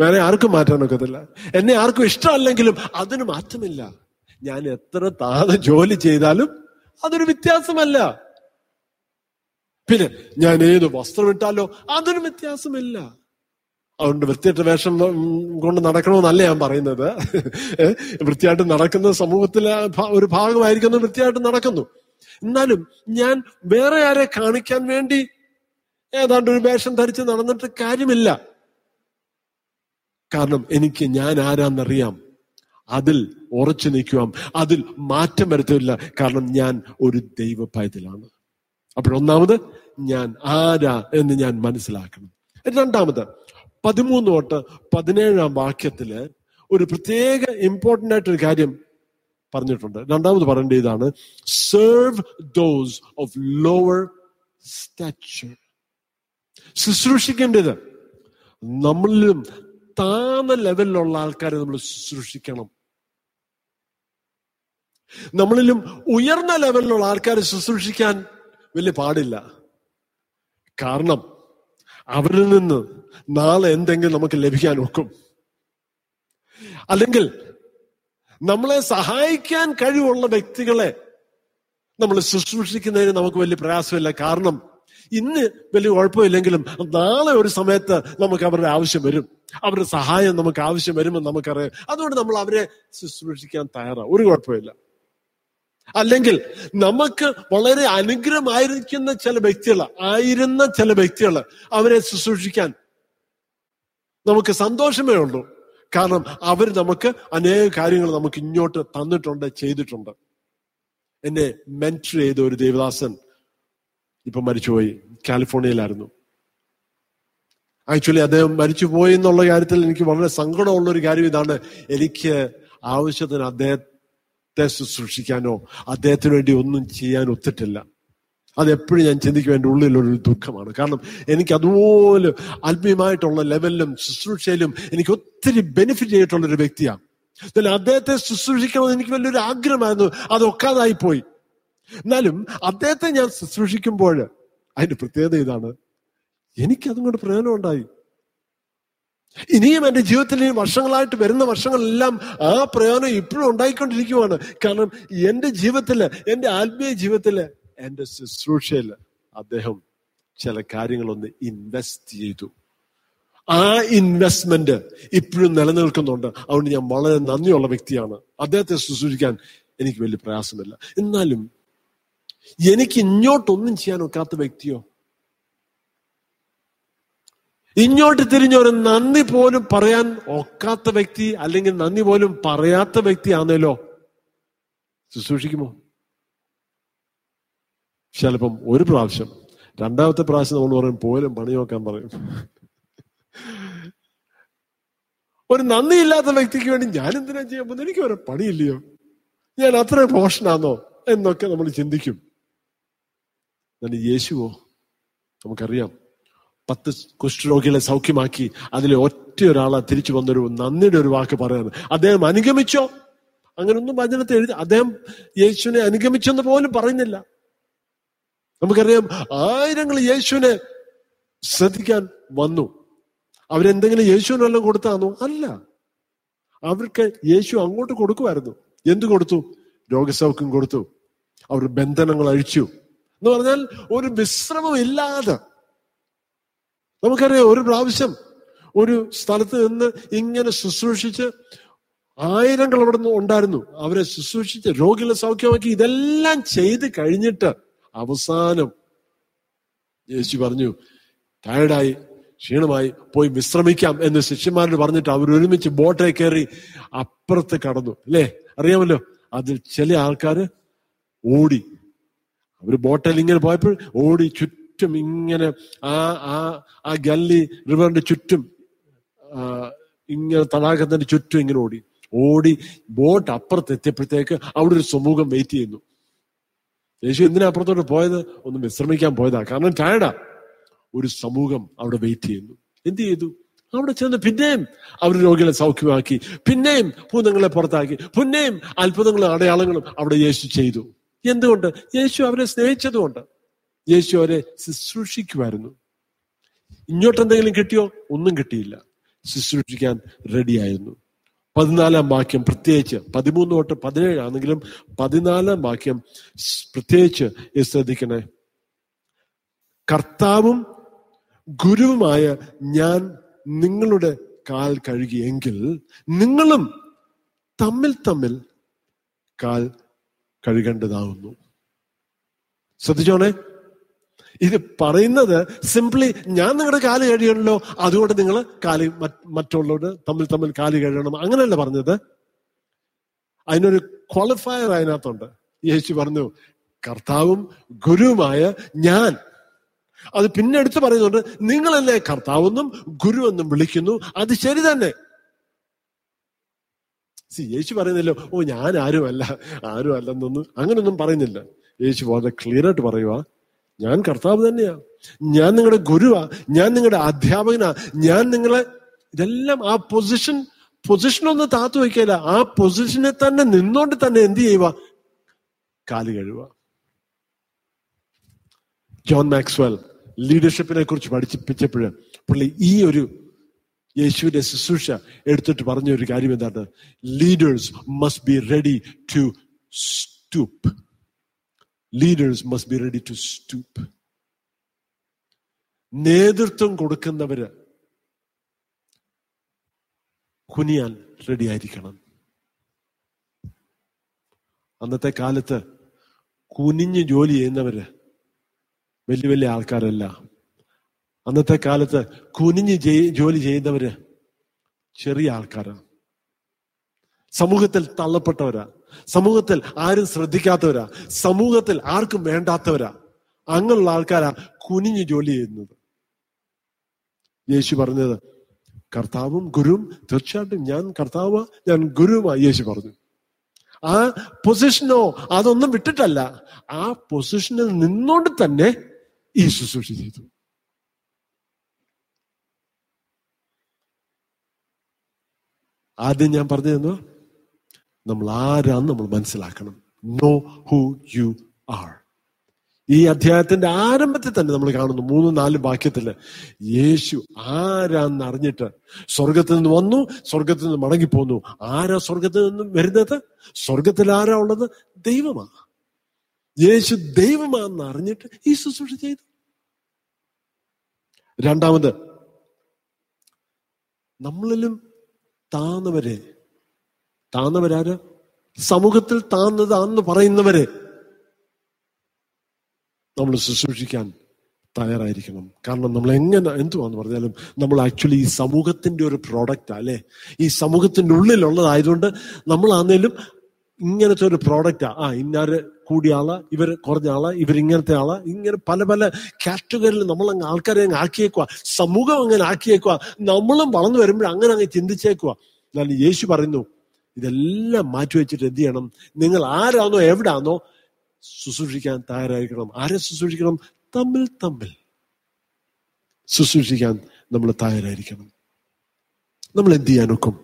വേറെ ആർക്കും മാറ്റാനൊക്കത്തില്ല. എന്നെ ആർക്കും ഇഷ്ടമല്ലെങ്കിലും അതിന് മാറ്റമില്ല. ഞാൻ എത്ര താഴെ ജോലി ചെയ്താലും അതൊരു വ്യത്യാസമല്ല. പിന്നെ ഞാൻ ഏത് വസ്ത്രം ഇട്ടാലോ അതൊരു വ്യത്യാസമില്ല. അതുകൊണ്ട് വൃത്തിയായിട്ട് വേഷം കൊണ്ട് നടക്കണമെന്നല്ല ഞാൻ പറയുന്നത്. വൃത്തിയായിട്ട് നടക്കുന്ന സമൂഹത്തിലെ ഒരു ഭാഗമായിരിക്കുന്നു, വൃത്തിയായിട്ട് നടക്കുന്നു. എന്നാലും ഞാൻ വേറെ ആരെ കാണിക്കാൻ വേണ്ടി ഏതാണ്ട് ഒരു വേഷം ധരിച്ച് നടന്നിട്ട് കാര്യമില്ല. കാരണം എനിക്ക് ഞാൻ ആരാന്നറിയാം, അതിൽ ഉറച്ചു നിൽക്കുവാം, അതിൽ മാറ്റം വരുത്തില്ല. കാരണം ഞാൻ ഒരു ദൈവപൈതലാണ്. അപ്പോഴൊന്നാമത് ഞാൻ ആരാ എന്ന് ഞാൻ മനസ്സിലാക്കണം. രണ്ടാമത് 13 തൊട്ട് 17 വാക്യത്തില് ഒരു പ്രത്യേക ഇമ്പോർട്ടൻ്റ് ആയിട്ടൊരു കാര്യം പറഞ്ഞിട്ടുണ്ട്. രണ്ടാമത് പറയേണ്ട ഇതാണ്, serve those of lower stature. ശുശ്രൂഷിക്കേണ്ടത് നമ്മളിലും താന്ന ലെവലിലുള്ള ആൾക്കാരെ നമ്മൾ ശുശ്രൂഷിക്കണം. നമ്മളിലും ഉയർന്ന ലെവലിലുള്ള ആൾക്കാരെ ശുശ്രൂഷിക്കാൻ വലിയ പാടില്ല. കാരണം അവരിൽ നിന്ന് നാളെ എന്തെങ്കിലും നമുക്ക് ലഭിക്കാൻ ഒക്കും. അല്ലെങ്കിൽ നമ്മളെ സഹായിക്കാൻ കഴിവുള്ള വ്യക്തികളെ നമ്മൾ ശുശ്രൂഷിക്കുന്നതിന് നമുക്ക് വലിയ പ്രയാസമില്ല. കാരണം ഇന്ന് വലിയ കുഴപ്പമില്ലെങ്കിലും നാളെ ഒരു സമയത്ത് നമുക്ക് അവരുടെ ആവശ്യം വരും, അവരുടെ സഹായം നമുക്ക് ആവശ്യം വരുമെന്ന് നമുക്കറിയാം. അതുകൊണ്ട് നമ്മൾ അവരെ ശുശ്രൂഷിക്കാൻ തയ്യാറാണ്, ഒരു കുഴപ്പമില്ല. അല്ലെങ്കിൽ നമുക്ക് വളരെ അനുഗ്രഹമായിരിക്കുന്ന ചില വ്യക്തികൾ അവരെ ശുശ്രൂഷിക്കാൻ നമുക്ക് സന്തോഷമേ ഉള്ളൂ. കാരണം അവർ നമുക്ക് അനേക കാര്യങ്ങൾ നമുക്ക് ഇങ്ങോട്ട് തന്നിട്ടുണ്ട്, ചെയ്തിട്ടുണ്ട്. എന്നെ മെന്റർ ചെയ്ത ഒരു ദേവദാസൻ ഇപ്പൊ മരിച്ചുപോയി, കാലിഫോർണിയയിലായിരുന്നു. ആക്ച്വലി അദ്ദേഹം മരിച്ചുപോയി എന്നുള്ള കാര്യത്തിൽ എനിക്ക് വളരെ സങ്കടമുള്ളൊരു കാര്യം ഇതാണ്, എനിക്ക് ആവശ്യത്തിന് അദ്ദേഹത്തെ ശുശ്രൂഷിക്കാനോ അദ്ദേഹത്തിന് വേണ്ടി ഒന്നും ചെയ്യാൻ ഒത്തിട്ടില്ല. അതെപ്പോഴും ഞാൻ ചിന്തിക്കും, എൻ്റെ ഉള്ളിലൊരു ദുഃഖമാണ്. കാരണം എനിക്ക് അതുപോലെ ആത്മീയമായിട്ടുള്ള ലെവലിലും ശുശ്രൂഷയിലും എനിക്ക് ഒത്തിരി ബെനിഫിറ്റ് ചെയ്തിട്ടുള്ളൊരു വ്യക്തിയാണ്. എന്നാൽ അദ്ദേഹത്തെ ശുശ്രൂഷിക്കണമെന്ന് എനിക്ക് വലിയൊരു ആഗ്രഹമായിരുന്നു, അതൊക്കാതായി പോയി. എന്നാലും അദ്ദേഹത്തെ ഞാൻ ശുശ്രൂഷിക്കുമ്പോൾ അതിന്റെ പ്രത്യേകത ഇതാണ്, എനിക്കതുകൊണ്ട് പ്രയോജനം ഉണ്ടായി. ഇനിയും എൻ്റെ ജീവിതത്തിൽ വർഷങ്ങളായിട്ട് വരുന്ന വർഷങ്ങളെല്ലാം ആ പ്രയോജനം ഇപ്പോഴും ഉണ്ടായിക്കൊണ്ടിരിക്കുവാണ്. കാരണം എൻ്റെ ജീവിതത്തില്, എൻ്റെ ആത്മീയ ജീവിതത്തില്, എൻ്റെ ശുശ്രൂഷയില് അദ്ദേഹം ചില കാര്യങ്ങളൊന്ന് ഇൻവെസ്റ്റ് ചെയ്തു. ആ ഇൻവെസ്റ്റ്മെന്റ് ഇപ്പോഴും നിലനിൽക്കുന്നുണ്ട്. അതുകൊണ്ട് ഞാൻ വളരെ നന്ദിയുള്ള വ്യക്തിയാണ്. അദ്ദേഹത്തെ ശുശ്രൂഷിക്കാൻ എനിക്ക് വലിയ പ്രയാസമില്ല. എന്നാലും എനിക്ക് ഇങ്ങോട്ടൊന്നും ചെയ്യാൻ ഒക്കാത്ത വ്യക്തിയോ, ഇങ്ങോട്ട് തിരിഞ്ഞൊരു നന്ദി പോലും പറയാൻ ഒക്കാത്ത വ്യക്തി, അല്ലെങ്കിൽ നന്ദി പോലും പറയാത്ത വ്യക്തിയാണല്ലോ, ശുശ്രൂഷിക്കുമോ? ചിലപ്പം ഒരു പ്രാവശ്യം, രണ്ടാമത്തെ പ്രാവശ്യം നമ്മൾ പറയും പോലും പണി നോക്കാൻ പറയും. ഒരു നന്ദിയില്ലാത്ത വ്യക്തിക്ക് വേണ്ടി ഞാൻ എന്തിനാ ചെയ്യാൻ പോകുന്നത്, എനിക്ക് ഒരു പണിയില്ലയോ, ഞാൻ അത്ര പോഷനാണോ എന്നൊക്കെ നമ്മൾ ചിന്തിക്കും. എന്നാൽ യേശുവോ, നമുക്കറിയാം 10 കുഷ്ഠരോഗികളെ സൗഖ്യമാക്കി, അതിലെ ഒറ്റ ഒരാളെ തിരിച്ചു വന്നൊരു നന്ദിയുടെ ഒരു വാക്ക് പറയാണ്. അദ്ദേഹം അനുഗമിച്ചോ? അങ്ങനൊന്നും വചനത്തെ എഴുതി അദ്ദേഹം യേശുവിനെ അനുഗമിച്ചെന്ന് പോലും പറയുന്നില്ല. നമുക്കറിയാം 1000 യേശുവിനെ ശ്രദ്ധിക്കാൻ വന്നു. അവരെന്തെങ്കിലും യേശുവിനെല്ലാം കൊടുത്താണോ? അല്ല, അവർക്ക് യേശു അങ്ങോട്ട് കൊടുക്കുമായിരുന്നു. എന്തു കൊടുത്തു? രോഗസൗഖ്യം കൊടുത്തു, അവർ ബന്ധനങ്ങൾ അഴിച്ചു. എന്ന് പറഞ്ഞാൽ ഒരു വിശ്രമം ഇല്ലാതെ. നമുക്കറിയാം ഒരു പ്രാവശ്യം ഒരു സ്ഥലത്ത് നിന്ന് ഇങ്ങനെ ശുശ്രൂഷിച്ച് 1000 അവിടെ നിന്ന് ഉണ്ടായിരുന്നു, അവരെ ശുശ്രൂഷിച്ച് രോഗികളെ സൗഖ്യമാക്കി. ഇതെല്ലാം ചെയ്ത് കഴിഞ്ഞിട്ട് അവസാനം യേശു പറഞ്ഞു, ടയർഡായി, ക്ഷീണമായി, പോയി വിശ്രമിക്കാം എന്ന് ശിഷ്യന്മാരോട് പറഞ്ഞിട്ട് അവരൊരുമിച്ച് ബോട്ടിൽ കയറി അപ്പുറത്ത് കടന്നു. അല്ലേ, അറിയാമല്ലോ, അതിൽ ചില ആൾക്കാര് ഓടി, അവര് ബോട്ടിൽ ഇങ്ങനെ പോയപ്പോൾ ഓടി ചുറ്റും ഇങ്ങനെ ആ ഗല്ലി റിവറിന്റെ ചുറ്റും ഇങ്ങനെ തടാകത്തിന്റെ ചുറ്റും ഇങ്ങനെ ഓടി ബോട്ട് അപ്പുറത്ത് എത്തിയപ്പോഴത്തേക്ക് അവിടെ ഒരു സമൂഹം വെയിറ്റ് ചെയ്യുന്നു. യേശു എന്തിനാ അപ്പുറത്തോട്ട് പോയത്? ഒന്ന് വിശ്രമിക്കാൻ പോയതാ, കാരണം ടയർഡാ. ഒരു സമൂഹം അവിടെ വെയിറ്റ് ചെയ്യുന്നു. എന്ത് ചെയ്തു? അവിടെ ചെന്ന് പിന്നെയും അവർ രോഗികളെ സൗഖ്യമാക്കി, പിന്നെയും ഭൂതങ്ങളെ പുറത്താക്കി, പിന്നെയും അത്ഭുതങ്ങളും അടയാളങ്ങളും അവിടെ യേശു ചെയ്തു. എന്തുകൊണ്ട്? യേശു അവരെ സ്നേഹിച്ചതുകൊണ്ട്. യേശു അവരെ ശുശ്രൂഷിക്കുമായിരുന്നു. ഇങ്ങോട്ടെന്തെങ്കിലും കിട്ടിയോ? ഒന്നും കിട്ടിയില്ല. ശുശ്രൂഷിക്കാൻ റെഡിയായിരുന്നു. 14 വാക്യം പ്രത്യേകിച്ച്, 13 തൊട്ട് 17 ആണെങ്കിലും 14 വാക്യം പ്രത്യേകിച്ച് ശ്രദ്ധിക്കണേ. കർത്താവും ഗുരുവുമായ ഞാൻ നിങ്ങളുടെ കാൽ കഴുകിയെങ്കിൽ നിങ്ങളും തമ്മിൽ തമ്മിൽ കാൽ കഴുകേണ്ടതാവുന്നു. ശ്രദ്ധിച്ചോണേ, ഇത് പറയുന്നത് സിംപ്ലി ഞാൻ നിങ്ങളുടെ കാല് കഴുകണല്ലോ, അതുകൊണ്ട് നിങ്ങൾ കാല് മറ്റുള്ളവരുടെ തമ്മിൽ തമ്മിൽ കാല് കഴുകണം, അങ്ങനെയല്ല പറഞ്ഞത്. അതിനൊരു ക്വാളിഫയർ അതിനകത്തുണ്ട്. യേശു പറഞ്ഞു കർത്താവും ഗുരുവുമായ ഞാൻ. അത് പിന്നെ എടുത്ത് പറയുന്നുണ്ട്, നിങ്ങളല്ലേ കർത്താവെന്നും ഗുരുവെന്നും വിളിക്കുന്നു. അത് ശരി തന്നെ. യേശു പറയുന്നില്ലോ ഓ ഞാൻ ആരും അല്ലെന്നൊന്നും അങ്ങനൊന്നും പറയുന്നില്ല. യേശു വളരെ ക്ലിയർ ആയിട്ട് പറയുക, ഞാൻ കർത്താവ് തന്നെയാ, ഞാൻ നിങ്ങളുടെ ഗുരുവാ, ഞാൻ നിങ്ങളുടെ അധ്യാപകനാ, ഞാൻ നിങ്ങളെ ഇതെല്ലാം ആ പൊസിഷനൊന്നും താത്തു വയ്ക്കില്ല. ആ പൊസിഷനെ തന്നെ നിന്നോണ്ട് തന്നെ എന്ത് ചെയ്യുക? കാല് കഴുകുക. ജോൺ മാക്സ്വെൽ ലീഡർഷിപ്പിനെ കുറിച്ച് പഠിപ്പിച്ചപ്പോൾ പുള്ളി ഈ ഒരു യേശുവിന്റെ ശുശ്രൂഷ എടുത്തിട്ട് പറഞ്ഞ ഒരു കാര്യം എന്താണ്? Leaders must be ready to stoop. Leaders must be ready to stoop. നേതൃത്വം കൊടുക്കുന്നവര് കുനിയാൻ റെഡി ആയിരിക്കണം. അന്നത്തെ കാലത്ത് കുനിഞ്ഞ് ജോലി ചെയ്യുന്നവര് വലിയ വലിയ ആൾക്കാരല്ല. അന്നത്തെ കാലത്ത് കുനിഞ്ഞ് ജോലി ചെയ്യുന്നവര് ചെറിയ ആൾക്കാരാണ്, സമൂഹത്തിൽ തള്ളപ്പെട്ടവരാ, സമൂഹത്തിൽ ആരും ശ്രദ്ധിക്കാത്തവരാ, സമൂഹത്തിൽ ആർക്കും വേണ്ടാത്തവരാ. അങ്ങനെയുള്ള ആൾക്കാരാ കുനിഞ്ഞ് ജോലി ചെയ്യുന്നത്. യേശു പറഞ്ഞത് കർത്താവും ഗുരുവും. തീർച്ചയായിട്ടും ഞാൻ കർത്താവ്, ഞാൻ ഗുരുവുമായി യേശു പറഞ്ഞു. ആ പൊസിഷനോ അതൊന്നും വിട്ടിട്ടല്ല, ആ പൊസിഷനിൽ നിന്നോണ്ട് തന്നെ ഈ ശുശ്രൂഷ ചെയ്തു. ആദ്യം ഞാൻ പറഞ്ഞു തന്നു, നമ്മൾ ആരാന്ന് നമ്മൾ മനസ്സിലാക്കണം. Know who you are. ഈ അധ്യായത്തിന്റെ ആരംഭത്തിൽ തന്നെ നമ്മൾ കാണുന്നു, 3-4 വാക്യത്തില് യേശു ആരാന്ന് അറിഞ്ഞിട്ട് സ്വർഗത്തിൽ നിന്ന് വന്നു, സ്വർഗത്തിൽ നിന്ന് മടങ്ങിപ്പോന്നു. ആരാ സ്വർഗത്തിൽ നിന്നും വരുന്നത്? സ്വർഗത്തിൽ ആരാ ഉള്ളത്? ദൈവമാ. യേശു ദൈവമാണെന്ന് അറിഞ്ഞിട്ട് ഈ ശുശ്രൂഷ ചെയ്തു. രണ്ടാമത്, നമ്മളിലും താന്നവരെ, താന്നവരാരാ? സമൂഹത്തിൽ താന്നതാന്ന് പറയുന്നവരെ നമ്മൾ ശുശ്രൂഷിക്കാൻ തയ്യാറായിരിക്കണം. കാരണം നമ്മൾ എങ്ങനെ എന്തുവാന്ന് പറഞ്ഞാലും നമ്മൾ ആക്ച്വലി ഈ സമൂഹത്തിന്റെ ഒരു പ്രോഡക്റ്റാ, അല്ലെ? ഈ സമൂഹത്തിന്റെ ഉള്ളിലുള്ളതായതുകൊണ്ട് നമ്മളാന്നേലും ഇങ്ങനത്തെ ഒരു പ്രോഡക്റ്റാ. ഇന്നാര് കൂടിയ ആളാ, ഇവര് കുറഞ്ഞ ആളാ, ഇവരിങ്ങനത്തെ ആളാ, ഇങ്ങനെ പല പല കാറ്റഗറിയിൽ നമ്മൾ അങ്ങ് ആൾക്കാരെ അങ്ങ് ആക്കിയേക്കുക, സമൂഹം അങ്ങനെ ആക്കിയേക്കുക, നമ്മളും വളർന്നു വരുമ്പോഴും അങ്ങനെ അങ്ങ് ചിന്തിച്ചേക്കുക. എന്നാലും യേശു പറയുന്നു, ഇതെല്ലാം മാറ്റിവെച്ചിട്ട് എന്ത് ചെയ്യണം? നിങ്ങൾ ആരാണോ എവിടാണോ ശുശ്രൂഷിക്കാൻ തയ്യാറായിരിക്കണം. ആരെ ശുശ്രൂഷിക്കണം? തമ്മിൽ തമ്മിൽ ശുശ്രൂഷിക്കാൻ നമ്മൾ തയ്യാറായിരിക്കണം. നമ്മൾ എന്ത് ചെയ്യാനൊക്കും?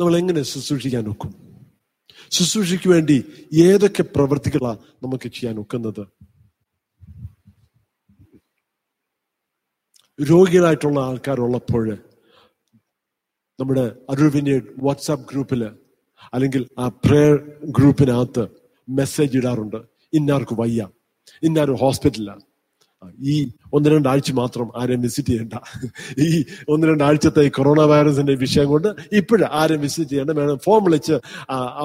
നമ്മൾ എങ്ങനെ ശുശ്രൂഷിക്കാനൊക്കും? ശുശ്രൂഷയ്ക്ക് വേണ്ടി ഏതൊക്കെ പ്രവൃത്തികളാണ് നമുക്ക് ചെയ്യാൻ ഒക്കുന്നത്? രോഗികളായിട്ടുള്ള ആൾക്കാരുള്ളപ്പോൾ നമ്മുടെ അരുവിന്റെ വാട്സാപ്പ് ഗ്രൂപ്പില് അല്ലെങ്കിൽ ആ പ്രേയർ ഗ്രൂപ്പിനകത്ത് മെസ്സേജ് ഇടാറുണ്ട്. ഇന്നാർക്ക് വയ്യ, ഇന്നാരും ഹോസ്പിറ്റലിലാണ്, ഈ 1-2 ആഴ്ച മാത്രം ആരെയും വിസിറ്റ് ചെയ്യണ്ട, ഈ 1-2 ആഴ്ചത്തെ ഈ കൊറോണ വൈറസിന്റെ വിഷയം കൊണ്ട് ഇപ്പോഴും ആരെയും വിസിറ്റ് ചെയ്യേണ്ട, വേണം ഫോൺ വിളിച്ച്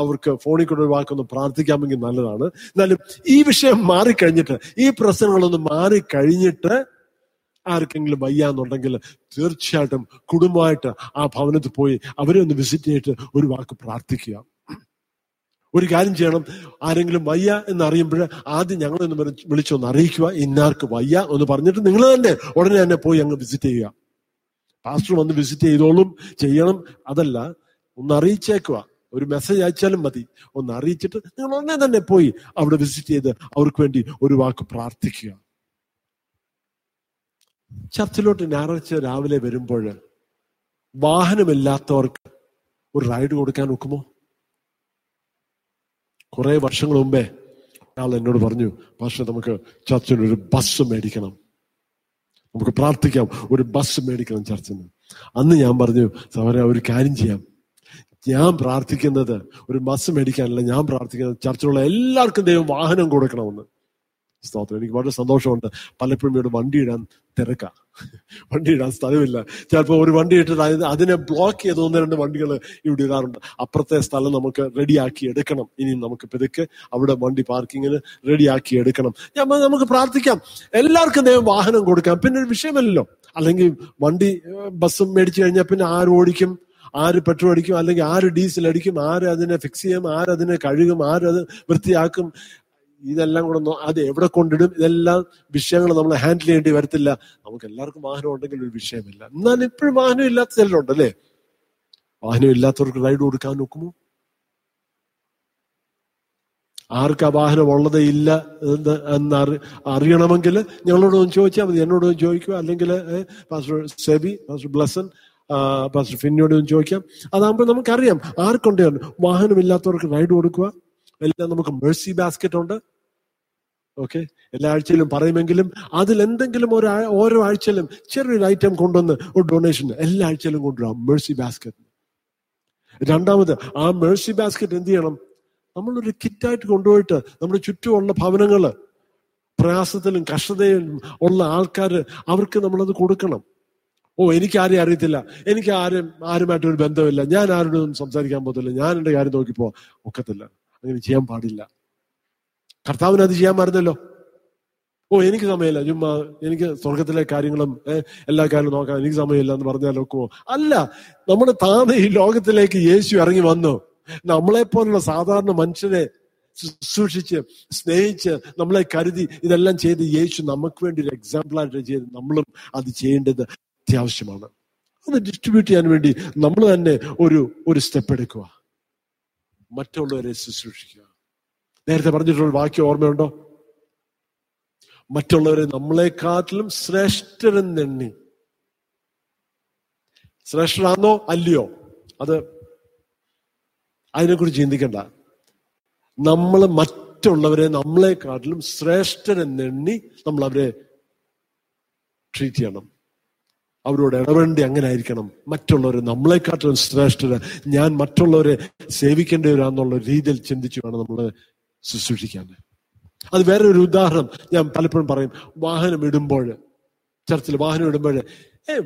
അവർക്ക് ഫോണിൽ കൂടെ വാക്കൊന്ന് പ്രാർത്ഥിക്കാമെങ്കിൽ നല്ലതാണ്. എന്നാലും ഈ വിഷയം മാറിക്കഴിഞ്ഞിട്ട്, ഈ പ്രശ്നങ്ങളൊന്നും മാറിക്കഴിഞ്ഞിട്ട് ആർക്കെങ്കിലും വയ്യാന്നുണ്ടെങ്കിൽ തീർച്ചയായിട്ടും കുടുംബമായിട്ട് ആ ഭവനത്തിൽ പോയി അവരെ ഒന്ന് വിസിറ്റ് ചെയ്തിട്ട് ഒരു വാക്ക് പ്രാർത്ഥിക്കുക. ഒരു കാര്യം ചെയ്യണം, ആരെങ്കിലും വയ്യ എന്നറിയുമ്പോൾ ആദ്യം ഞങ്ങളൊന്ന് വിളിച്ചൊന്ന് അറിയിക്കുക, ഇന്നാർക്ക് വയ്യ എന്ന് പറഞ്ഞിട്ട് നിങ്ങൾ തന്നെ ഉടനെ തന്നെ പോയി അങ്ങ് വിസിറ്റ് ചെയ്യുക. പാസ്റ്റർ വന്ന് വിസിറ്റ് ചെയ്തോളും ചെയ്യണം അതല്ല, ഒന്ന് അറിയിച്ചേക്കുക. ഒരു മെസ്സേജ് അയച്ചാലും മതി, ഒന്ന് അറിയിച്ചിട്ട് നിങ്ങൾ ഉടനെ തന്നെ പോയി അവിടെ വിസിറ്റ് ചെയ്ത് അവർക്ക് വേണ്ടി ഒരു വാക്ക് പ്രാർത്ഥിക്കുക. ചർച്ചിലോട്ട് ഞായറാഴ്ച രാവിലെ വരുമ്പോൾ വാഹനമില്ലാത്തവർക്ക് ഒരു റൈഡ് കൊടുക്കാൻ ഒക്കുമോ? കുറെ വർഷങ്ങൾ മുമ്പേ അയാൾ എന്നോട് പറഞ്ഞു, പക്ഷെ നമുക്ക് ചർച്ചിന് ഒരു ബസ് മേടിക്കണം, നമുക്ക് പ്രാർത്ഥിക്കാം, ഒരു ബസ് മേടിക്കണം ചർച്ചിന്. അന്ന് ഞാൻ പറഞ്ഞു, സഹോദരാ ഒരു കാര്യം ചെയ്യാം, ഞാൻ പ്രാർത്ഥിക്കുന്നത് ഒരു ബസ് മേടിക്കാനല്ല, ഞാൻ പ്രാർത്ഥിക്കുന്നത് ചർച്ചിലുള്ള എല്ലാവർക്കും ദൈവം വാഹനം കൊടുക്കണമെന്ന്. സ്തോത്രം. എനിക്ക് വളരെ സന്തോഷമുണ്ട്. പലപ്പോഴും ഇവിടെ വണ്ടി ഇടാൻ തിരക്കാം, വണ്ടി ഇടാൻ സ്ഥലമില്ല. ചിലപ്പോൾ ഒരു വണ്ടി ഇട്ടിട്ട് അതിനെ ബ്ലോക്ക് ചെയ്ത് 1-2 വണ്ടികൾ ഇവിടെ ഇടാറുണ്ട്. അപ്പുറത്തെ സ്ഥലം നമുക്ക് റെഡിയാക്കി എടുക്കണം, ഇനി നമുക്ക് പെതുക്കെ അവിടെ വണ്ടി പാർക്കിങ്ങിന് റെഡിയാക്കി എടുക്കണം. നമുക്ക് പ്രാർത്ഥിക്കാം, എല്ലാവർക്കും വാഹനം കൊടുക്കാം, പിന്നെ ഒരു വിഷയമല്ലല്ലോ. അല്ലെങ്കിൽ വണ്ടി ബസ്സും മേടിച്ചു കഴിഞ്ഞാൽ പിന്നെ ആര് ഓടിക്കും? ആര് പെട്രോൾ അടിക്കും? അല്ലെങ്കിൽ ആര് ഡീസൽ അടിക്കും? ആര് അതിനെ ഫിക്സ് ചെയ്യും? ആരതിനെ കഴുകും? ആരത് വൃത്തിയാക്കും? ഇതെല്ലാം കൂടെ അത് എവിടെ കൊണ്ടിടും? ഇതെല്ലാം വിഷയങ്ങൾ നമ്മൾ ഹാൻഡിൽ ചെയ്യേണ്ടി വരത്തില്ല. നമുക്ക് എല്ലാവർക്കും വാഹനം ഉണ്ടെങ്കിൽ ഒരു വിഷയമില്ല. എന്നാൽ ഇപ്പോഴും വാഹനം ഇല്ലാത്ത ചിലരുണ്ടല്ലേ. വാഹനം ഇല്ലാത്തവർക്ക് റൈഡ് കൊടുക്കാൻ നോക്കുമോ? ആർക്കാ വാഹനം ഉള്ളത് ഇല്ല എന്ന് അറിയണമെങ്കിൽ ഞങ്ങളോടൊന്ന് ചോദിച്ചാൽ മതി, എന്നോടൊന്ന് ചോദിക്കുക, അല്ലെങ്കിൽ pastor Sebi, pastor Blessan, pastor ഫിന്നോടൊന്ന് ചോദിക്കാം. അതാകുമ്പോൾ നമുക്കറിയാം ആർക്കുണ്ട്. വാഹനമില്ലാത്തവർക്ക് റൈഡ് കൊടുക്കുക. എല്ലാം നമുക്ക് മേഴ്സി ബാസ്ക്കറ്റ് ഉണ്ട്, ഓക്കെ, എല്ലാ ആഴ്ചയിലും പറയുമെങ്കിലും അതിലെന്തെങ്കിലും ഓരോ ആഴ്ചയിലും ചെറിയൊരു ഐറ്റം കൊണ്ടുവന്ന് ഒരു ഡൊണേഷൻ എല്ലാ ആഴ്ചയിലും കൊണ്ടുവരാം മേഴ്സി ബാസ്ക്കറ്റ്. രണ്ടാമത്, ആ മേഴ്സി ബാസ്ക്കറ്റ് എന്ത് ചെയ്യണം, നമ്മളൊരു കിറ്റായിട്ട് കൊണ്ടുപോയിട്ട് നമ്മുടെ ചുറ്റുമുള്ള ഭവനങ്ങൾ, പ്രയാസത്തിലും കഷ്ടതയിലും ഉള്ള ആൾക്കാർ, അവർക്ക് നമ്മളത് കൊടുക്കണം. എനിക്കാരെയും അറിയത്തില്ല, എനിക്ക് ആരുമായിട്ടൊരു ബന്ധമില്ല, ഞാൻ ആരോടും സംസാരിക്കാൻ പോകത്തില്ല, ഞാൻ എൻ്റെ കാര്യം നോക്കിപ്പോ ഒക്കത്തില്ല, അങ്ങനെ ചെയ്യാൻ പാടില്ല. കർത്താവിന് അത് ചെയ്യാൻ മറന്നല്ലോ. എനിക്ക് സമയമില്ല, ചുമ്മാ എനിക്ക് സ്വർഗത്തിലെ കാര്യങ്ങളും എല്ലാ കാര്യവും നോക്കാൻ എനിക്ക് സമയമില്ല എന്ന് പറഞ്ഞാൽ ഒക്കുമോ? അല്ല, നമ്മുടെ താനെ ഈ ലോകത്തിലേക്ക് യേശു ഇറങ്ങി വന്നു. നമ്മളെപ്പോലുള്ള സാധാരണ മനുഷ്യരെ ശുശ്രൂഷിച്ച്, സ്നേഹിച്ച്, നമ്മളെ കരുതി ഇതെല്ലാം ചെയ്ത് യേശു നമുക്ക് വേണ്ടി ഒരു എക്സാമ്പിളായിട്ട് ചെയ്ത് നമ്മളും അത് ചെയ്യേണ്ടത് അത്യാവശ്യമാണ്. അത് ഡിസ്ട്രിബ്യൂട്ട് ചെയ്യാൻ വേണ്ടി നമ്മൾ തന്നെ ഒരു സ്റ്റെപ്പ് എടുക്കുക, മറ്റുള്ളവരെ ശുശ്രൂഷിക്കുക. നേരത്തെ പറഞ്ഞിട്ടുള്ള വാക്യം ഓർമ്മയുണ്ടോ? മറ്റുള്ളവരെ നമ്മളെക്കാട്ടിലും ശ്രേഷ്ഠരെന്നെണ്ണി. ശ്രേഷ്ഠനാണോ അല്ലയോ, അത് അതിനെക്കുറിച്ച് ചിന്തിക്കണ്ട. നമ്മൾ മറ്റുള്ളവരെ നമ്മളെക്കാട്ടിലും ശ്രേഷ്ഠരെന്നെണ്ണി നമ്മൾ അവരെ ട്രീറ്റ് ചെയ്യണം, അവരോട് ഇടപെടേണ്ടി അങ്ങനെ ആയിരിക്കണം. മറ്റുള്ളവരെ നമ്മളെക്കാട്ടിലും ശ്രേഷ്ഠര, ഞാൻ മറ്റുള്ളവരെ സേവിക്കേണ്ടവരാന്നുള്ള രീതിയിൽ ചിന്തിച്ചു വേണം നമ്മൾ ശുശ്രൂഷിക്കാൻ. അത് വേറെ ഒരു ഉദാഹരണം ഞാൻ പലപ്പോഴും പറയും. ചർച്ചിൽ വാഹനം ഇടുമ്പോൾ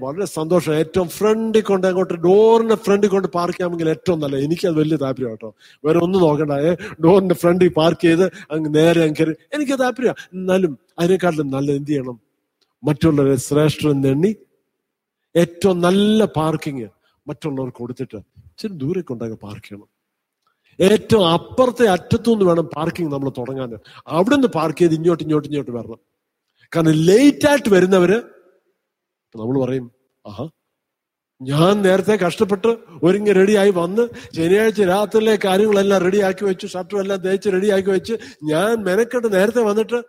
വളരെ സന്തോഷം, ഏറ്റവും ഫ്രണ്ടിൽ കൊണ്ട് അങ്ങോട്ട് ഡോറിന്റെ ഫ്രണ്ടിൽ കൊണ്ട് പാർക്ക് ചെയ്യാമെങ്കിൽ ഏറ്റവും നല്ല. എനിക്കത് വലിയ താല്പര്യം കേട്ടോ, വേറെ ഒന്നും നോക്കണ്ട, ഡോറിന്റെ ഫ്രണ്ടിൽ പാർക്ക് ചെയ്ത് അങ്ങ് നേരെ അങ്ങ് എനിക്ക് താല്പര്യം. എന്നാലും അതിനെക്കാട്ടിലും നല്ല എന്ത് ചെയ്യണം, മറ്റുള്ളവരെ ശ്രേഷ്ഠരെന്നെണ്ണി ഏറ്റവും നല്ല പാർക്കിങ് മറ്റുള്ളവർക്ക് കൊടുത്തിട്ട് ഇച്ചിരി ദൂരെ കൊണ്ടങ്ങ് പാർക്ക് ചെയ്യണം. ഏറ്റവും അപ്പുറത്തെ അറ്റത്തുനിന്ന് വേണം പാർക്കിങ് നമ്മൾ തുടങ്ങാൻ. അവിടെ നിന്ന് പാർക്ക് ചെയ്ത് ഇങ്ങോട്ട് വരണം. കാരണം ലേറ്റായിട്ട് വരുന്നവര് നമ്മൾ പറയും, ആഹാ, ഞാൻ നേരത്തെ കഷ്ടപ്പെട്ട് ഒരുങ്ങി റെഡിയായി വന്ന് ശനിയാഴ്ച രാത്രിയിലെ കാര്യങ്ങളെല്ലാം റെഡിയാക്കി വെച്ചു, ഷർട്ടും എല്ലാം തേച്ച് റെഡിയാക്കി വെച്ച് ഞാൻ മെനക്കെട്ട് നേരത്തെ വന്നിട്ട്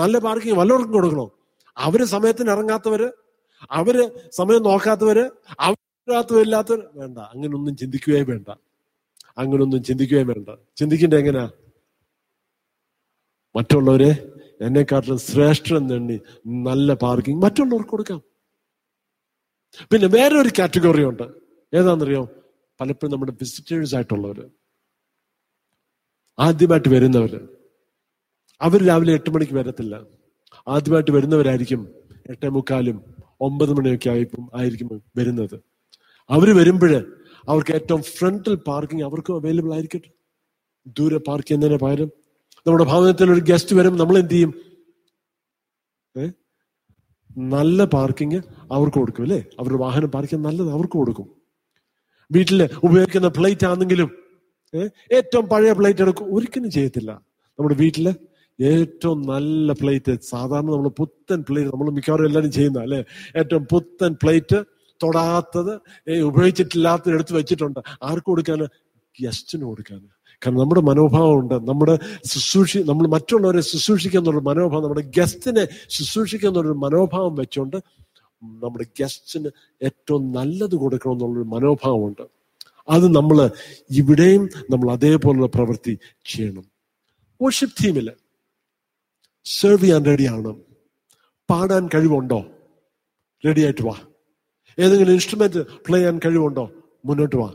നല്ല പാർക്കിങ് വല്ലവർക്കും കൊടുക്കണോ? അവര് സമയത്തിന് ഇറങ്ങാത്തവര്, അവര് സമയം നോക്കാത്തവര്, അവരാത്തവരില്ലാത്തവര് വേണ്ട. അങ്ങനൊന്നും ചിന്തിക്കുകയും വേണ്ട. ചിന്തിക്കേണ്ട എങ്ങനാ, മറ്റുള്ളവരെ എന്നെക്കാട്ടിലും ശ്രേഷ്ഠരെന്നെണ്ണി നല്ല പാർക്കിംഗ് മറ്റുള്ളവർക്ക് കൊടുക്കാം. പിന്നെ വേറെ ഒരു കാറ്റഗറി ഉണ്ട്, ഏതാണെന്നറിയോ? പലപ്പോഴും നമ്മുടെ വിസിറ്റേഴ്സ് ആയിട്ടുള്ളവര്, ആദ്യമായിട്ട് വരുന്നവര്. അവർ രാവിലെ 8 മണിക്ക് വരത്തില്ല. ആദ്യമായിട്ട് വരുന്നവരായിരിക്കും 8:45 9 മണിയൊക്കെ ആയിരിക്കും വരുന്നത്. അവർ വരുമ്പോഴ് അവർക്ക് ഏറ്റവും ഫ്രണ്ടിൽ പാർക്കിംഗ് അവർക്കും അവൈലബിൾ ആയിരിക്കട്ടെ. ദൂരെ പാർക്ക് ചെയ്യുന്നതിന് പകരം നമ്മുടെ ഭവനത്തിൽ ഒരു ഗസ്റ്റ് വരും, നമ്മൾ എന്ത് ചെയ്യും, നല്ല പാർക്കിങ് അവർക്ക് കൊടുക്കും, അല്ലേ? അവരുടെ വാഹനം പാർക്ക് ചെയ്യാൻ നല്ലത് അവർക്ക് കൊടുക്കും. വീട്ടിൽ ഉപയോഗിക്കുന്ന പ്ലേറ്റ് ആണെങ്കിലും ഏറ്റവും പഴയ പ്ലേറ്റ് എടുക്കും, ഒരിക്കലും ചെയ്യത്തില്ല. നമ്മുടെ വീട്ടില് ഏറ്റവും നല്ല പ്ലേറ്റ്, സാധാരണ നമ്മൾ പുത്തൻ പ്ലേറ്റ്, നമ്മൾ മിക്കവാറും എല്ലാവരും ചെയ്യുന്ന അല്ലെ, ഏറ്റവും പുത്തൻ പ്ലേറ്റ്, തൊടാത്തത്, ഉപയോഗിച്ചിട്ടില്ലാത്തത് എടുത്ത് വെച്ചിട്ടുണ്ട്. ആർക്ക് കൊടുക്കാന്? ഗസ്റ്റിന് കൊടുക്കാന്. കാരണം നമ്മുടെ മനോഭാവം ഉണ്ട്, നമ്മുടെ നമ്മൾ മറ്റുള്ളവരെ ശുശ്രൂഷിക്കുന്നൊരു മനോഭാവം, നമ്മുടെ ഗസ്റ്റിനെ ശുശ്രൂഷിക്കുന്നൊരു മനോഭാവം വെച്ചുകൊണ്ട് നമ്മുടെ ഗസ്റ്റിന് ഏറ്റവും നല്ലത് കൊടുക്കണം എന്നുള്ളൊരു മനോഭാവമുണ്ട്. അത് നമ്മൾ ഇവിടെയും നമ്മൾ അതേപോലുള്ള പ്രവൃത്തി ചെയ്യണം. വർഷിപ്പ് ടീമില് സെർവ് ചെയ്യാൻ റെഡിയാണ്. പാടാൻ കഴിവുണ്ടോ? റെഡിയായിട്ട് വാ. ഏതെങ്കിലും ഇൻസ്ട്രുമെന്റ് പ്ലേ ചെയ്യാൻ കഴിവുണ്ടോ? മുന്നോട്ട് വാ.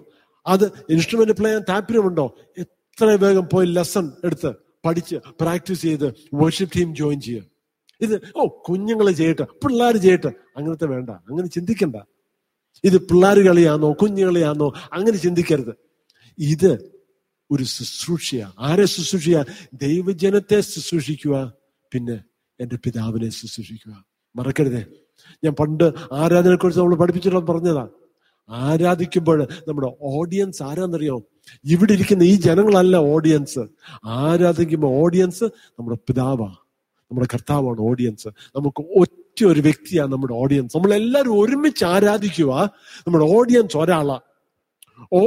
അത് ഇൻസ്ട്രുമെന്റ് പ്ലേ ചെയ്യാൻ താല്പര്യമുണ്ടോ? എത്ര വേഗം പോയി ലെസൺ എടുത്ത് പഠിച്ച് പ്രാക്ടീസ് ചെയ്ത് വർഷിപ്പ് ടീം ജോയിൻ ചെയ്യുക. ഇത് കുഞ്ഞുങ്ങൾ ചെയ്യട്ടെ, പിള്ളേർ ചെയ്യട്ടെ, അങ്ങനത്തെ വേണ്ട, അങ്ങനെ ചിന്തിക്കണ്ട. ഇത് പിള്ളേർ കളിയാണോ കുഞ്ഞുകളിയാണോ അങ്ങനെ ചിന്തിക്കരുത്. ഇത് ഒരു ശുശ്രൂഷയാ. ആരെ ശുശ്രൂഷയാ? ദൈവജനത്തെ ശുശ്രൂഷിക്കുക, പിന്നെ എൻ്റെ പിതാവിനെ ശുശ്രൂഷിക്കുക. മറക്കരുതേ, ഞാൻ പണ്ട് ആരാധനയെ കുറിച്ച് നമ്മൾ പഠിപ്പിച്ചിട്ടുള്ള പറഞ്ഞതാ, ആരാധിക്കുമ്പോൾ നമ്മുടെ ഓഡിയൻസ് ആരാന്നറിയോ? ഇവിടെ ഇരിക്കുന്ന ഈ ജനങ്ങളല്ല ഓഡിയൻസ്. ആരാധിക്കുമ്പോൾ ഓഡിയൻസ് നമ്മുടെ പിതാവാ, നമ്മുടെ കർത്താവാണ് ഓഡിയൻസ്. നമുക്ക് ഒറ്റ ഒരു വ്യക്തിയാണ് നമ്മുടെ ഓഡിയൻസ്. നമ്മളെല്ലാവരും ഒരുമിച്ച് ആരാധിക്കുക, നമ്മുടെ ഓഡിയൻസ് ഒരാളാ.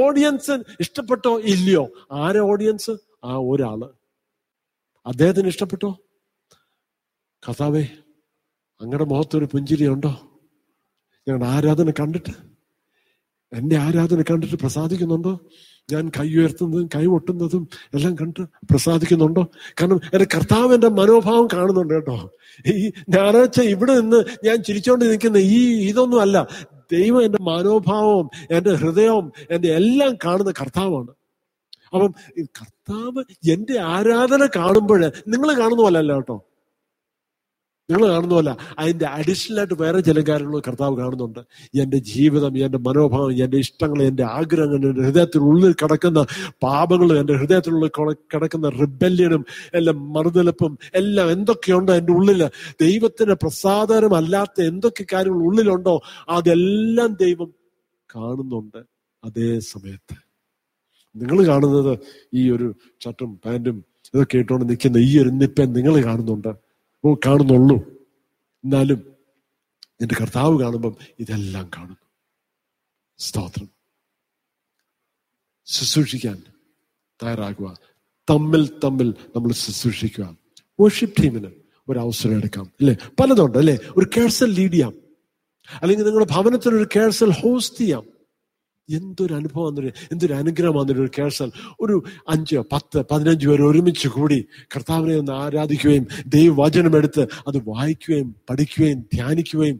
ഓഡിയൻസ് ഇഷ്ടപ്പെട്ടോ ഇല്ലയോ? ആരെ ഓഡിയൻസ്? ആ ഒരാള്. അദ്ദേഹത്തിന് ഇഷ്ടപ്പെട്ടോ? കർത്താവേ, അങ്ങടെ മുഖത്തൊരു പുഞ്ചിരിയുണ്ടോ ഞങ്ങളുടെ ആരാധന കണ്ടിട്ട്, എൻ്റെ ആരാധന കണ്ടിട്ട് പ്രസാദിക്കുന്നുണ്ടോ? ഞാൻ കൈ ഉയർത്തുന്നതും കൈ ഒട്ടുന്നതും എല്ലാം കണ്ടിട്ട് പ്രസാദിക്കുന്നുണ്ടോ? കാരണം എൻ്റെ കർത്താവിൻ്റെ മനോഭാവം കാണുന്നുണ്ട് കേട്ടോ. ഈ ഞായറാഴ്ച ഇവിടെ നിന്ന് ഞാൻ ചിരിച്ചോണ്ട് നിൽക്കുന്ന ഇതൊന്നും അല്ല, ദൈവം എൻ്റെ മനോഭാവവും എൻ്റെ ഹൃദയവും എൻ്റെ എല്ലാം കാണുന്ന കർത്താവാണ്. അപ്പം കർത്താവ് എൻ്റെ ആരാധന കാണുമ്പോൾ നിങ്ങൾ കാണുന്ന പോലെ അല്ല കേട്ടോ, ഞങ്ങൾ കാണുന്നതല്ല, അതിൻ്റെ അഡീഷണൽ ആയിട്ട് വേറെ ചില കാര്യങ്ങൾ കർത്താവ് കാണുന്നുണ്ട്. എൻ്റെ ജീവിതം, എൻ്റെ മനോഭാവം, എൻ്റെ ഇഷ്ടങ്ങൾ, എൻ്റെ ആഗ്രഹങ്ങൾ, എൻ്റെ ഹൃദയത്തിനുള്ളിൽ കിടക്കുന്ന പാപങ്ങളും എൻ്റെ ഹൃദയത്തിനുള്ളിൽ കിടക്കുന്ന റിബല്യനും എല്ലാം മറുതലപ്പും എല്ലാം എന്തൊക്കെയുണ്ടോ എൻ്റെ ഉള്ളിൽ, ദൈവത്തിൻ്റെ പ്രസാദകരമല്ലാത്ത എന്തൊക്കെ കാര്യങ്ങൾ ഉള്ളിലുണ്ടോ അതെല്ലാം ദൈവം കാണുന്നുണ്ട്. അതേ സമയത്ത് നിങ്ങൾ കാണുന്നത് ഈ ഒരു ഷർട്ടും പാൻറ്റും ഇതൊക്കെ ഇട്ടുകൊണ്ട് നിൽക്കുന്ന ഈ ഒരു നിപ്പൻ നിങ്ങൾ കാണുന്നുണ്ട്, കാണുന്നുള്ളൂ. എന്നാലും എൻ്റെ കർത്താവ് കാണുമ്പം ഇതെല്ലാം കാണുന്നു. സ്തോത്രം. ശുശ്രൂഷിക്കാൻ തയ്യാറാക്കുക, തമ്മിൽ തമ്മിൽ നമ്മൾ ശുശ്രൂഷിക്കുക. വർഷിപ്പ് ടീമിന് ഒരു അവസരം എടുക്കാം, അല്ലെ? പലതുണ്ട് അല്ലെ. ഒരു കേഴ്സൽ ലീഡ് ചെയ്യാം, അല്ലെങ്കിൽ നിങ്ങളുടെ ഭവനത്തിന് ഒരു കേഴ്സൽ ഹോസ്റ്റ് ചെയ്യാം. എന്തൊരു അനുഭവം, എന്തൊരു അനുഗ്രഹമാണെന്നൊരു കേഴ്സൽ. ഒരു 5, 10, 15 പേര് ഒരുമിച്ച് കൂടി കർത്താവിനെ ഒന്ന് ആരാധിക്കുകയും ദൈവവചനമെടുത്ത് അത് വായിക്കുകയും പഠിക്കുകയും ധ്യാനിക്കുകയും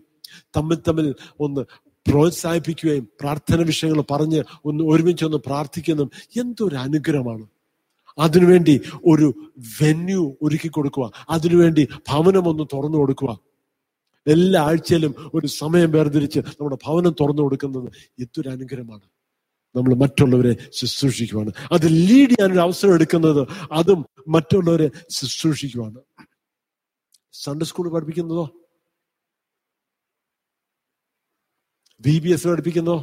തമ്മിൽ തമ്മിൽ ഒന്ന് പ്രോത്സാഹിപ്പിക്കുകയും പ്രാർത്ഥന വിഷയങ്ങൾ പറഞ്ഞ് ഒന്ന് ഒരുമിച്ചൊന്ന് പ്രാർത്ഥിക്കുന്നതും എന്തൊരു അനുഗ്രഹമാണ്. അതിനുവേണ്ടി ഒരു വെന്യൂ ഒരുക്കി കൊടുക്കുക, അതിനുവേണ്ടി ഭവനം ഒന്ന് തുറന്നു കൊടുക്കുക. എല്ലാ ആഴ്ചയിലും ഒരു സമയം വേർതിരിച്ച് നമ്മുടെ ഭവനം തുറന്നു കൊടുക്കുന്നത് എന്തൊരു അനുഗ്രഹമാണ്. നമ്മൾ മറ്റുള്ളവരെ ശുശ്രൂഷിക്കുവാണ്, അത് ലീഡ് ചെയ്യാനൊരു അവസരം എടുക്കുന്നത്, അതും മറ്റുള്ളവരെ ശുശ്രൂഷിക്കുവാണ്. സൺഡേ സ്കൂൾ പഠിപ്പിക്കുന്നതോ VBS പഠിപ്പിക്കുന്നതോ?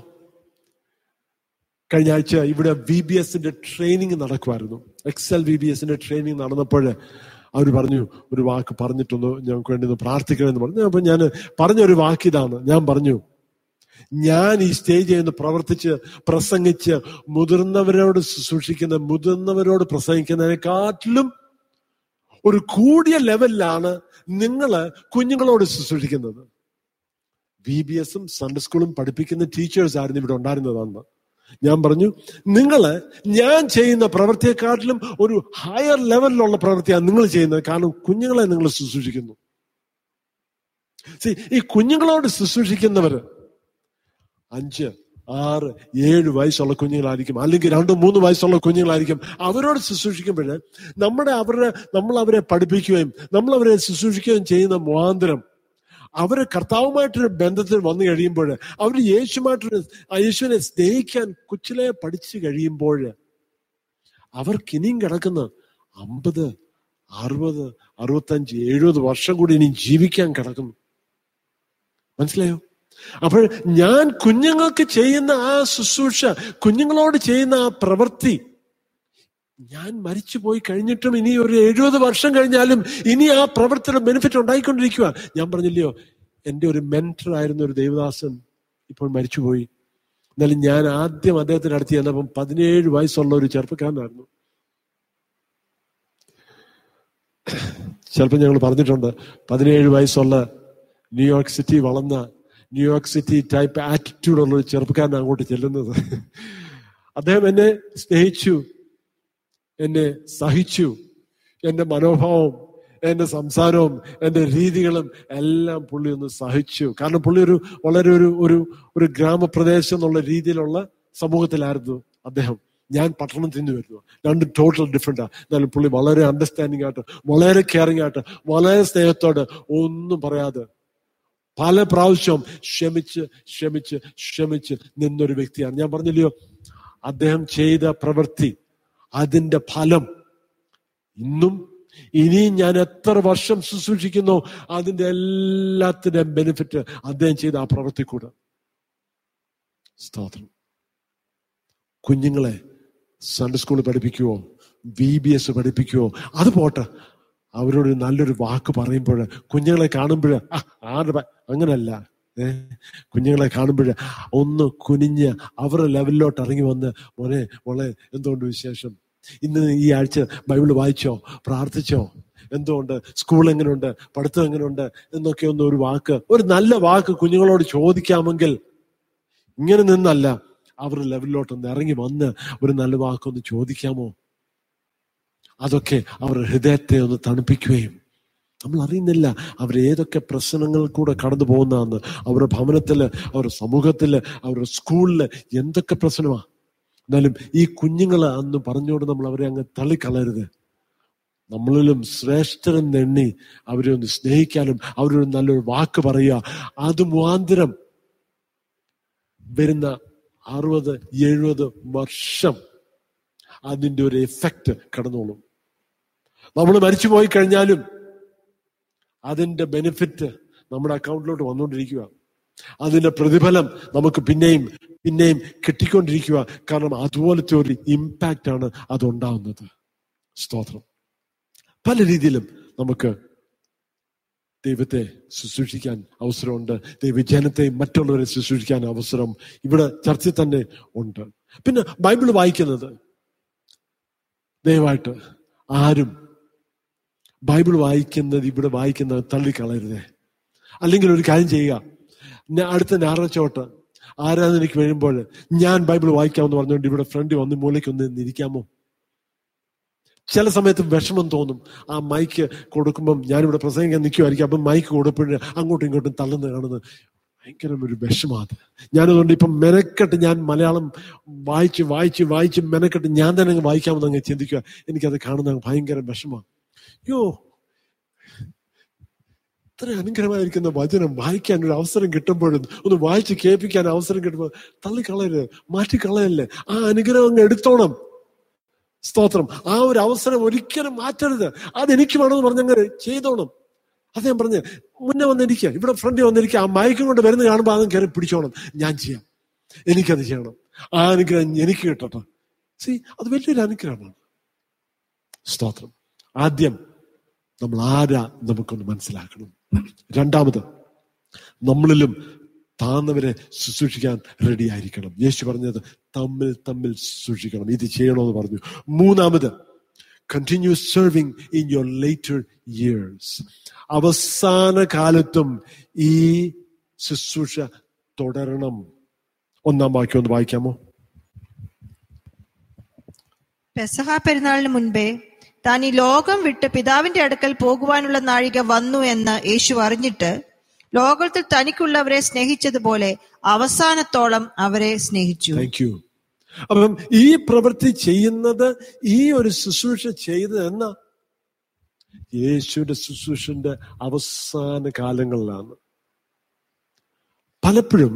കഴിഞ്ഞ ആഴ്ച ഇവിടെ VBSന്റെ ട്രെയിനിങ് നടക്കുമായിരുന്നു. എക്സൽ VBSന്റെ ട്രെയിനിങ് നടന്നപ്പോൾ അവർ പറഞ്ഞു, ഒരു വാക്ക് പറഞ്ഞിട്ടൊന്ന് ഞങ്ങൾക്ക് വേണ്ടി ഒന്ന് പ്രാർത്ഥിക്കണമെന്ന് പറഞ്ഞു. അപ്പം ഞാൻ പറഞ്ഞൊരു വാക്ക് ഇതാണ്. ഞാൻ പറഞ്ഞു, ഞാൻ ഈ സ്റ്റേജിൽ നിന്ന് പ്രവർത്തിച്ച് പ്രസംഗിച്ച് മുതിർന്നവരോട് ശുശ്രൂഷിക്കുന്ന മുതിർന്നവരോട് പ്രസംഗിക്കുന്നതിനെക്കാട്ടിലും ഒരു കൂടിയ ലെവലിലാണ് നിങ്ങൾ കുഞ്ഞുങ്ങളോട് ശുശ്രൂഷിക്കുന്നത്. VBSഉം സൺഡേ സ്കൂളും പഠിപ്പിക്കുന്ന ടീച്ചേഴ്സ് ആയിരുന്നു ഇവിടെ ഉണ്ടായിരുന്നതാണ്. ഞാൻ പറഞ്ഞു, നിങ്ങൾ ഞാൻ ചെയ്യുന്ന പ്രവൃത്തിയെക്കാട്ടിലും ഒരു ഹയർ ലെവലിലുള്ള പ്രവൃത്തിയാണ് നിങ്ങൾ ചെയ്യുന്നത്, കാരണം കുഞ്ഞുങ്ങളെ നിങ്ങൾ ശുശ്രൂഷിക്കുന്നു. ഈ കുഞ്ഞുങ്ങളോട് ശുശ്രൂഷിക്കുന്നവര് 5, 6, 7 വയസ്സുള്ള കുഞ്ഞുങ്ങളായിരിക്കും, അല്ലെങ്കിൽ 2, 3 വയസ്സുള്ള കുഞ്ഞുങ്ങളായിരിക്കും. അവരോട് ശുശ്രൂഷിക്കുമ്പോൾ നമ്മൾ അവരെ പഠിപ്പിക്കുകയും നമ്മൾ അവരെ ശുശ്രൂഷിക്കുകയും ചെയ്യുന്ന മുഖാന്തരം അവർ കർത്താവുമായിട്ടൊരു ബന്ധത്തിൽ വന്നു കഴിയുമ്പോൾ, അവർ യേശുവിനെ സ്നേഹിക്കാൻ കൊച്ചിലെ പഠിച്ചു കഴിയുമ്പോൾ, അവർക്ക് ഇനിയും കിടക്കുന്ന 50, 60, 65, 70 വർഷം കൂടി ഇനി ജീവിക്കാൻ കിടക്കുന്നു. മനസ്സിലായോ? അപ്പോൾ ഞാൻ കുഞ്ഞുങ്ങൾക്ക് ചെയ്യുന്ന ആ ശുശ്രൂഷ, കുഞ്ഞുങ്ങളോട് ചെയ്യുന്ന ആ പ്രവൃത്തി, ഞാൻ മരിച്ചു പോയി കഴിഞ്ഞിട്ടും ഇനി ഒരു 70 വർഷം കഴിഞ്ഞാലും ഇനി ആ പ്രവർത്തന ബെനിഫിറ്റ് ഉണ്ടായിക്കൊണ്ടിരിക്കുക. ഞാൻ പറഞ്ഞില്ലയോ, എൻ്റെ ഒരു മെന്റർ ആയിരുന്ന ഒരു ദേവദാസൻ ഇപ്പോൾ മരിച്ചുപോയി. എന്നാലും ഞാൻ ആദ്യം അദ്ദേഹത്തിൻ്റെ അടുത്ത് ചെന്നപ്പം 17 വയസ്സുള്ള ഒരു ചെറുപ്പക്കാരനായിരുന്നു. ചിലപ്പോൾ ഞങ്ങൾ പറഞ്ഞിട്ടുണ്ട്, 17 വയസ്സുള്ള ന്യൂയോർക്ക് സിറ്റി വളർന്ന ന്യൂയോർക്ക് സിറ്റി ടൈപ്പ് ആറ്റിറ്റ്യൂഡുള്ള ഒരു ചെറുപ്പക്കാരനാണ് അങ്ങോട്ട് ചെല്ലുന്നത്. അദ്ദേഹം എന്നെ സ്നേഹിച്ചു, എന്നെ സഹിച്ചു. എൻ്റെ മനോഭാവവും എൻ്റെ സംസാരവും എൻ്റെ രീതികളും എല്ലാം പുള്ളി ഒന്ന് സഹിച്ചു. കാരണം പുള്ളി ഒരു വളരെ ഒരു ഗ്രാമപ്രദേശം എന്നുള്ള രീതിയിലുള്ള സമൂഹത്തിലായിരുന്നു അദ്ദേഹം. ഞാൻ പട്ടണത്തിൽ നിന്ന് വരുന്നു, രണ്ടും ടോട്ടൽ ഡിഫറെൻറ്റാണ്. എന്നാലും പുള്ളി വളരെ അണ്ടർസ്റ്റാൻഡിംഗ് ആയിട്ട്, വളരെ കെയറിംഗ് ആയിട്ട്, വളരെ സ്നേഹത്തോട്, ഒന്നും പറയാതെ പല പ്രാവശ്യം ക്ഷമിച്ച് ക്ഷമിച്ച് ക്ഷമിച്ച് നിന്നൊരു വ്യക്തിയാണ്. ഞാൻ പറഞ്ഞില്ലയോ, അദ്ദേഹം ചെയ്ത പ്രവൃത്തി, അതിൻ്റെ ഫലം ഇന്നും ഇനിയും ഞാൻ എത്ര വർഷം ശുശ്രൂഷിക്കുന്നോ അതിൻ്റെ എല്ലാത്തിൻ്റെയും ബെനിഫിറ്റ് അദ്ദേഹം ചെയ്ത ആ പ്രവൃത്തി കൂടെ. സ്തോത്രം. കുഞ്ഞുങ്ങളെ സൺഡേ സ്കൂളിൽ പഠിപ്പിക്കുവോ, VBS പഠിപ്പിക്കുവോ, അത് പോട്ടെ, അവരോട് നല്ലൊരു വാക്ക് പറയുമ്പോൾ, കുഞ്ഞുങ്ങളെ കാണുമ്പോൾ അങ്ങനല്ല, കുഞ്ഞുങ്ങളെ കാണുമ്പോൾ ഒന്ന് കുനിഞ്ഞ് അവരുടെ ലെവലിലോട്ട് ഇറങ്ങി വന്ന്, മോനെ മോളെ എന്തുകൊണ്ട് വിശേഷം, ഇന്ന് ഈ ആഴ്ച ബൈബിൾ വായിച്ചോ, പ്രാർത്ഥിച്ചോ, എന്തുകൊണ്ട്, സ്കൂൾ എങ്ങനെയുണ്ട്, പഠിത്തം എങ്ങനെയുണ്ട് എന്നൊക്കെ ഒന്ന് ഒരു വാക്ക്, ഒരു നല്ല വാക്ക് കുഞ്ഞുങ്ങളോട് ചോദിക്കാമെങ്കിൽ, ഇങ്ങനെ നിന്നല്ല അവരുടെ ലെവലിലോട്ടൊന്ന് ഇറങ്ങി വന്ന് ഒരു നല്ല വാക്കൊന്ന് ചോദിക്കാമോ? അതൊക്കെ അവരുടെ ഹൃദയത്തെ ഒന്ന് തണുപ്പിക്കുകയും, നമ്മൾ അറിയുന്നില്ല അവരേതൊക്കെ പ്രശ്നങ്ങൾ കൂടെ കടന്നു പോകുന്നതെന്ന്. അവരുടെ ഭവനത്തില്, അവരുടെ സമൂഹത്തില്, അവരുടെ സ്കൂളില് എന്തൊക്കെ പ്രശ്നമാണ്. എന്നാലും ഈ കുഞ്ഞുങ്ങൾ അന്ന് പറഞ്ഞോട് നമ്മൾ അവരെ അങ്ങ് തള്ളിക്കളയരുത്. നമ്മളിലും ശ്രേഷ്ഠരെന്ന് എണ്ണി അവരെ ഒന്ന് സ്നേഹിക്കാനും അവരോട് നല്ലൊരു വാക്ക് പറയുക. അത് മുഖാന്തരം വരുന്ന 60-70 വർഷം അതിൻ്റെ ഒരു എഫക്റ്റ് കടന്നോളും. നമ്മൾ മരിച്ചു പോയി കഴിഞ്ഞാലും അതിൻ്റെ ബെനിഫിറ്റ് നമ്മുടെ അക്കൗണ്ടിലോട്ട് വന്നുകൊണ്ടിരിക്കുക. അതിൻ്റെ പ്രതിഫലം നമുക്ക് പിന്നെയും പിന്നെയും കിട്ടിക്കൊണ്ടിരിക്കുക. കാരണം അതുപോലത്തെ ഒരു ഇമ്പാക്റ്റ് ആണ് അതുണ്ടാവുന്നത്. സ്തോത്രം. പല രീതിയിലും നമുക്ക് ദൈവത്തെ ശുശ്രൂഷിക്കാൻ അവസരമുണ്ട്. ദൈവജനത്തെ, മറ്റുള്ളവരെ ശുശ്രൂഷിക്കാൻ അവസരം ഇവിടെ ചർച്ചയിൽ തന്നെ ഉണ്ട്. പിന്നെ ബൈബിൾ വായിക്കുന്നത് ദയവായിട്ട് ആരും ബൈബിൾ വായിക്കുന്നത് ഇവിടെ വായിക്കുന്നത് തള്ളിക്കളയരുതേ. അല്ലെങ്കിൽ ഒരു കാര്യം ചെയ്യുക, അടുത്ത ഞായറാഴ്ച തൊട്ട് ആരാധനയ്ക്ക് വരുമ്പോൾ ഞാൻ ബൈബിൾ വായിക്കാമെന്ന് പറഞ്ഞുകൊണ്ട് ഇവിടെ ഫ്രണ്ട് വന്ന് മൂലയ്ക്കൊന്ന് ഇരിക്കാമോ? ചില സമയത്ത് വിഷമം തോന്നും. ആ മൈക്ക് കൊടുക്കുമ്പം ഞാനിവിടെ പ്രസംഗിക്കാൻ നിൽക്കുമായിരിക്കും. അപ്പം മൈക്ക് കൊടുക്കുമ്പോൾ അങ്ങോട്ടും ഇങ്ങോട്ടും തള്ളുന്ന കാണുന്നത് ഭയങ്കര ഒരു വിഷമാണ്. ഞാനതുകൊണ്ട് ഇപ്പം മെനക്കെട്ട് ഞാൻ മലയാളം വായിച്ച് മെനക്കെട്ട് ഞാൻ തന്നെ അങ്ങ് വായിക്കാമെന്ന് അങ്ങ് ചിന്തിക്കുക. എനിക്കത് കാണുന്ന ഭയങ്കര വിഷമാണ്. യോ, ഇത്ര അനുഗ്രഹമായിരിക്കുന്ന വചനം വായിക്കാൻ ഒരു അവസരം കിട്ടുമ്പോഴും, ഒന്ന് വായിച്ച് കേൾപ്പിക്കാൻ അവസരം കിട്ടുമ്പോൾ തള്ളിക്കളയല്ലേ, മാറ്റിക്കളയല്ലേ, ആ അനുഗ്രഹം അങ്ങ് എടുത്തോണം. സ്തോത്രം. ആ ഒരു അവസരം ഒരിക്കലും മാറ്റരുത്. അതെനിക്ക് വേണമെന്ന് പറഞ്ഞങ്ങ് ചെയ്തോണം. അത് ഞാൻ പറഞ്ഞ് മുന്നേ വന്നിരിക്കുക, ഇവിടെ ഫ്രണ്ടിൽ വന്നിരിക്കുക, ആ മയക്കം കൊണ്ട് വരുന്ന കാണുമ്പോൾ അതും കയറി പിടിച്ചോണം. ഞാൻ ചെയ്യാം, എനിക്കത് ചെയ്യണം, ആ അനുഗ്രഹം എനിക്ക് കിട്ടട്ടെ. അത് വലിയൊരു അനുഗ്രഹമാണ്. സ്തോത്രം. ആദ്യം നമ്മൾ ആരാ നമുക്കൊന്ന് മനസ്സിലാക്കണം. രണ്ടാമത്, നമ്മളിലും താന്നവരെ ശുശ്രൂഷിക്കാൻ റെഡി ആയിരിക്കണം. യേശു പറഞ്ഞത് തമ്മിൽ തമ്മിൽ ശുശ്രൂഷിക്കണം, ഇത് ചെയ്യണമെന്ന് പറഞ്ഞു. മൂന്നാമത്, continue serving in your later years. അവസാന കാലത്തും ഈ ശുശ്രൂഷ തുടരണം. ഒന്നാം വാക്യം ഒന്ന് വായിക്കാമോ? പെസഹ പെരുന്നാളിന് മുൻപേ താൻ ഈ ലോകം വിട്ട് പിതാവിന്റെ അടുക്കൽ പോകുവാനുള്ള നാഴിക വന്നു എന്ന് യേശു അറിഞ്ഞിട്ട് ലോകത്തിൽ തനിക്കുള്ളവരെ സ്നേഹിച്ചതുപോലെ അവസാനത്തോളം അവരെ സ്നേഹിച്ചു. Thank you. അപ്പം ഈ പ്രവൃത്തി ചെയ്യുന്നത്, ഈ ഒരു ശുശ്രൂഷ ചെയ്തത് എന്ന യേശുവിന്റെ ശുശ്രൂഷന്റെ അവസാന കാലങ്ങളിലാണ്. പലപ്പോഴും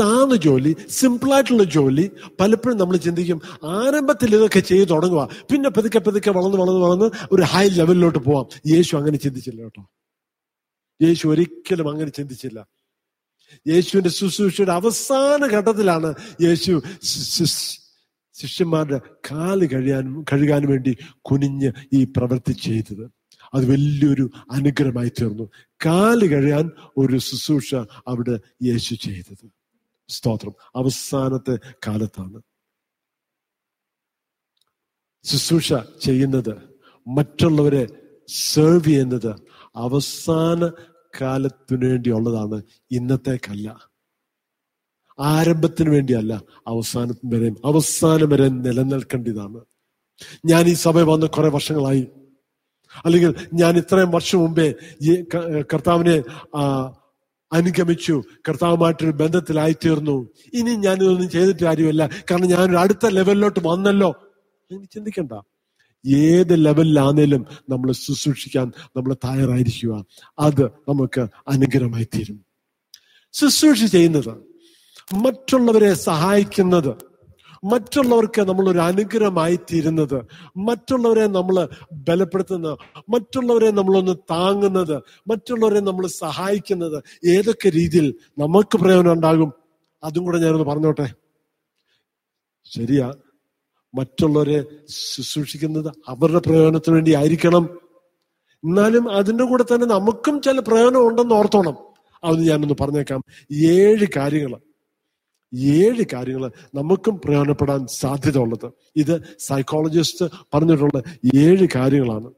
താന്ന് ജോലി, സിമ്പിളായിട്ടുള്ള ജോലി, പലപ്പോഴും നമ്മൾ ചിന്തിക്കും ആരംഭത്തിൽ ഇതൊക്കെ ചെയ്ത് തുടങ്ങുക, പിന്നെ പതുക്കെ പതുക്കെ വളർന്ന് വളർന്ന് വളർന്ന് ഒരു ഹൈ ലെവലിലോട്ട് പോവാം. യേശു അങ്ങനെ ചിന്തിച്ചില്ല കേട്ടോ. യേശു ഒരിക്കലും അങ്ങനെ ചിന്തിച്ചില്ല. യേശുവിന്റെ ശുശ്രൂഷയുടെ അവസാന ഘട്ടത്തിലാണ് യേശു ശിഷ്യന്മാരുടെ കാല് കഴുകാൻ വേണ്ടി കുനിഞ്ഞ് ഈ പ്രവൃത്തി ചെയ്തത്. അത് വലിയൊരു അനുഗ്രഹമായി തീർന്നു. കാല് കഴുകാൻ ഒരു ശുശ്രൂഷ അവിടെ യേശു ചെയ്തത്. സ്തോത്രം. അവസാനത്തെ കാലത്താണ് ശുശ്രൂഷ ചെയ്യുന്നത്. മറ്റുള്ളവരെ സെർവ് ചെയ്യുന്നത് അവസാന കാലത്തിനു വേണ്ടിയുള്ളതാണ്. ഇന്നത്തേക്കല്ല, ആരംഭത്തിന് വേണ്ടിയല്ല, അവസാനം വരെ നിലനിൽക്കേണ്ടതാണ്. ഞാൻ ഈ സഭയിൽ വന്ന് കുറെ വർഷങ്ങളായി, അല്ലെങ്കിൽ ഞാൻ ഇത്രയും വർഷം മുമ്പേ കർത്താവിനെ അനുഗമിച്ചു, കർത്താവുമായിട്ടൊരു ബന്ധത്തിലായിത്തീർന്നു, ഇനി ഞാനിതൊന്നും ചെയ്തിട്ട് കാര്യമില്ല, കാരണം ഞാനൊരു അടുത്ത ലെവലിലോട്ട് വന്നല്ലോ, എനിക്ക് ചിന്തിക്കണ്ട. ഏത് ലെവലിലാണേലും നമ്മൾ ശുശ്രൂഷിക്കാൻ നമ്മൾ തയ്യാറായിരിക്കുക. അത് നമുക്ക് അനുഗ്രഹമായി തീരും. ശുശ്രൂഷ ചെയ്യുന്നത്, മറ്റുള്ളവരെ സഹായിക്കുന്നത്, മറ്റുള്ളവർക്ക് നമ്മളൊരു അനുഗ്രഹമായി തീരുന്നത്, മറ്റുള്ളവരെ നമ്മൾ ബലപ്പെടുത്തുന്നത്, മറ്റുള്ളവരെ നമ്മളൊന്ന് താങ്ങുന്നത്, മറ്റുള്ളവരെ നമ്മൾ സഹായിക്കുന്നത് ഏതൊക്കെ രീതിയിൽ നമുക്ക് പ്രയോജനം ഉണ്ടാകും, അതും കൂടെ ഞാനൊന്ന് പറഞ്ഞോട്ടെ. ശരിയാ, മറ്റുള്ളവരെ ശുശ്രൂഷിക്കുന്നത് അവരുടെ പ്രയോജനത്തിന് വേണ്ടി ആയിരിക്കണം. എന്നാലും അതിൻ്റെ കൂടെ തന്നെ നമുക്കും ചില പ്രയോജനം ഉണ്ടെന്ന് ഓർത്തോണം. അതൊന്ന് ഞാനൊന്ന് പറഞ്ഞേക്കാം. 7 കാര്യങ്ങൾ നമുക്കും പ്രയോജനപ്പെടാൻ സാധ്യത ഉള്ളത്. ഇത് സൈക്കോളജിസ്റ്റ് പറഞ്ഞിട്ടുള്ള 7 കാര്യങ്ങളാണ്.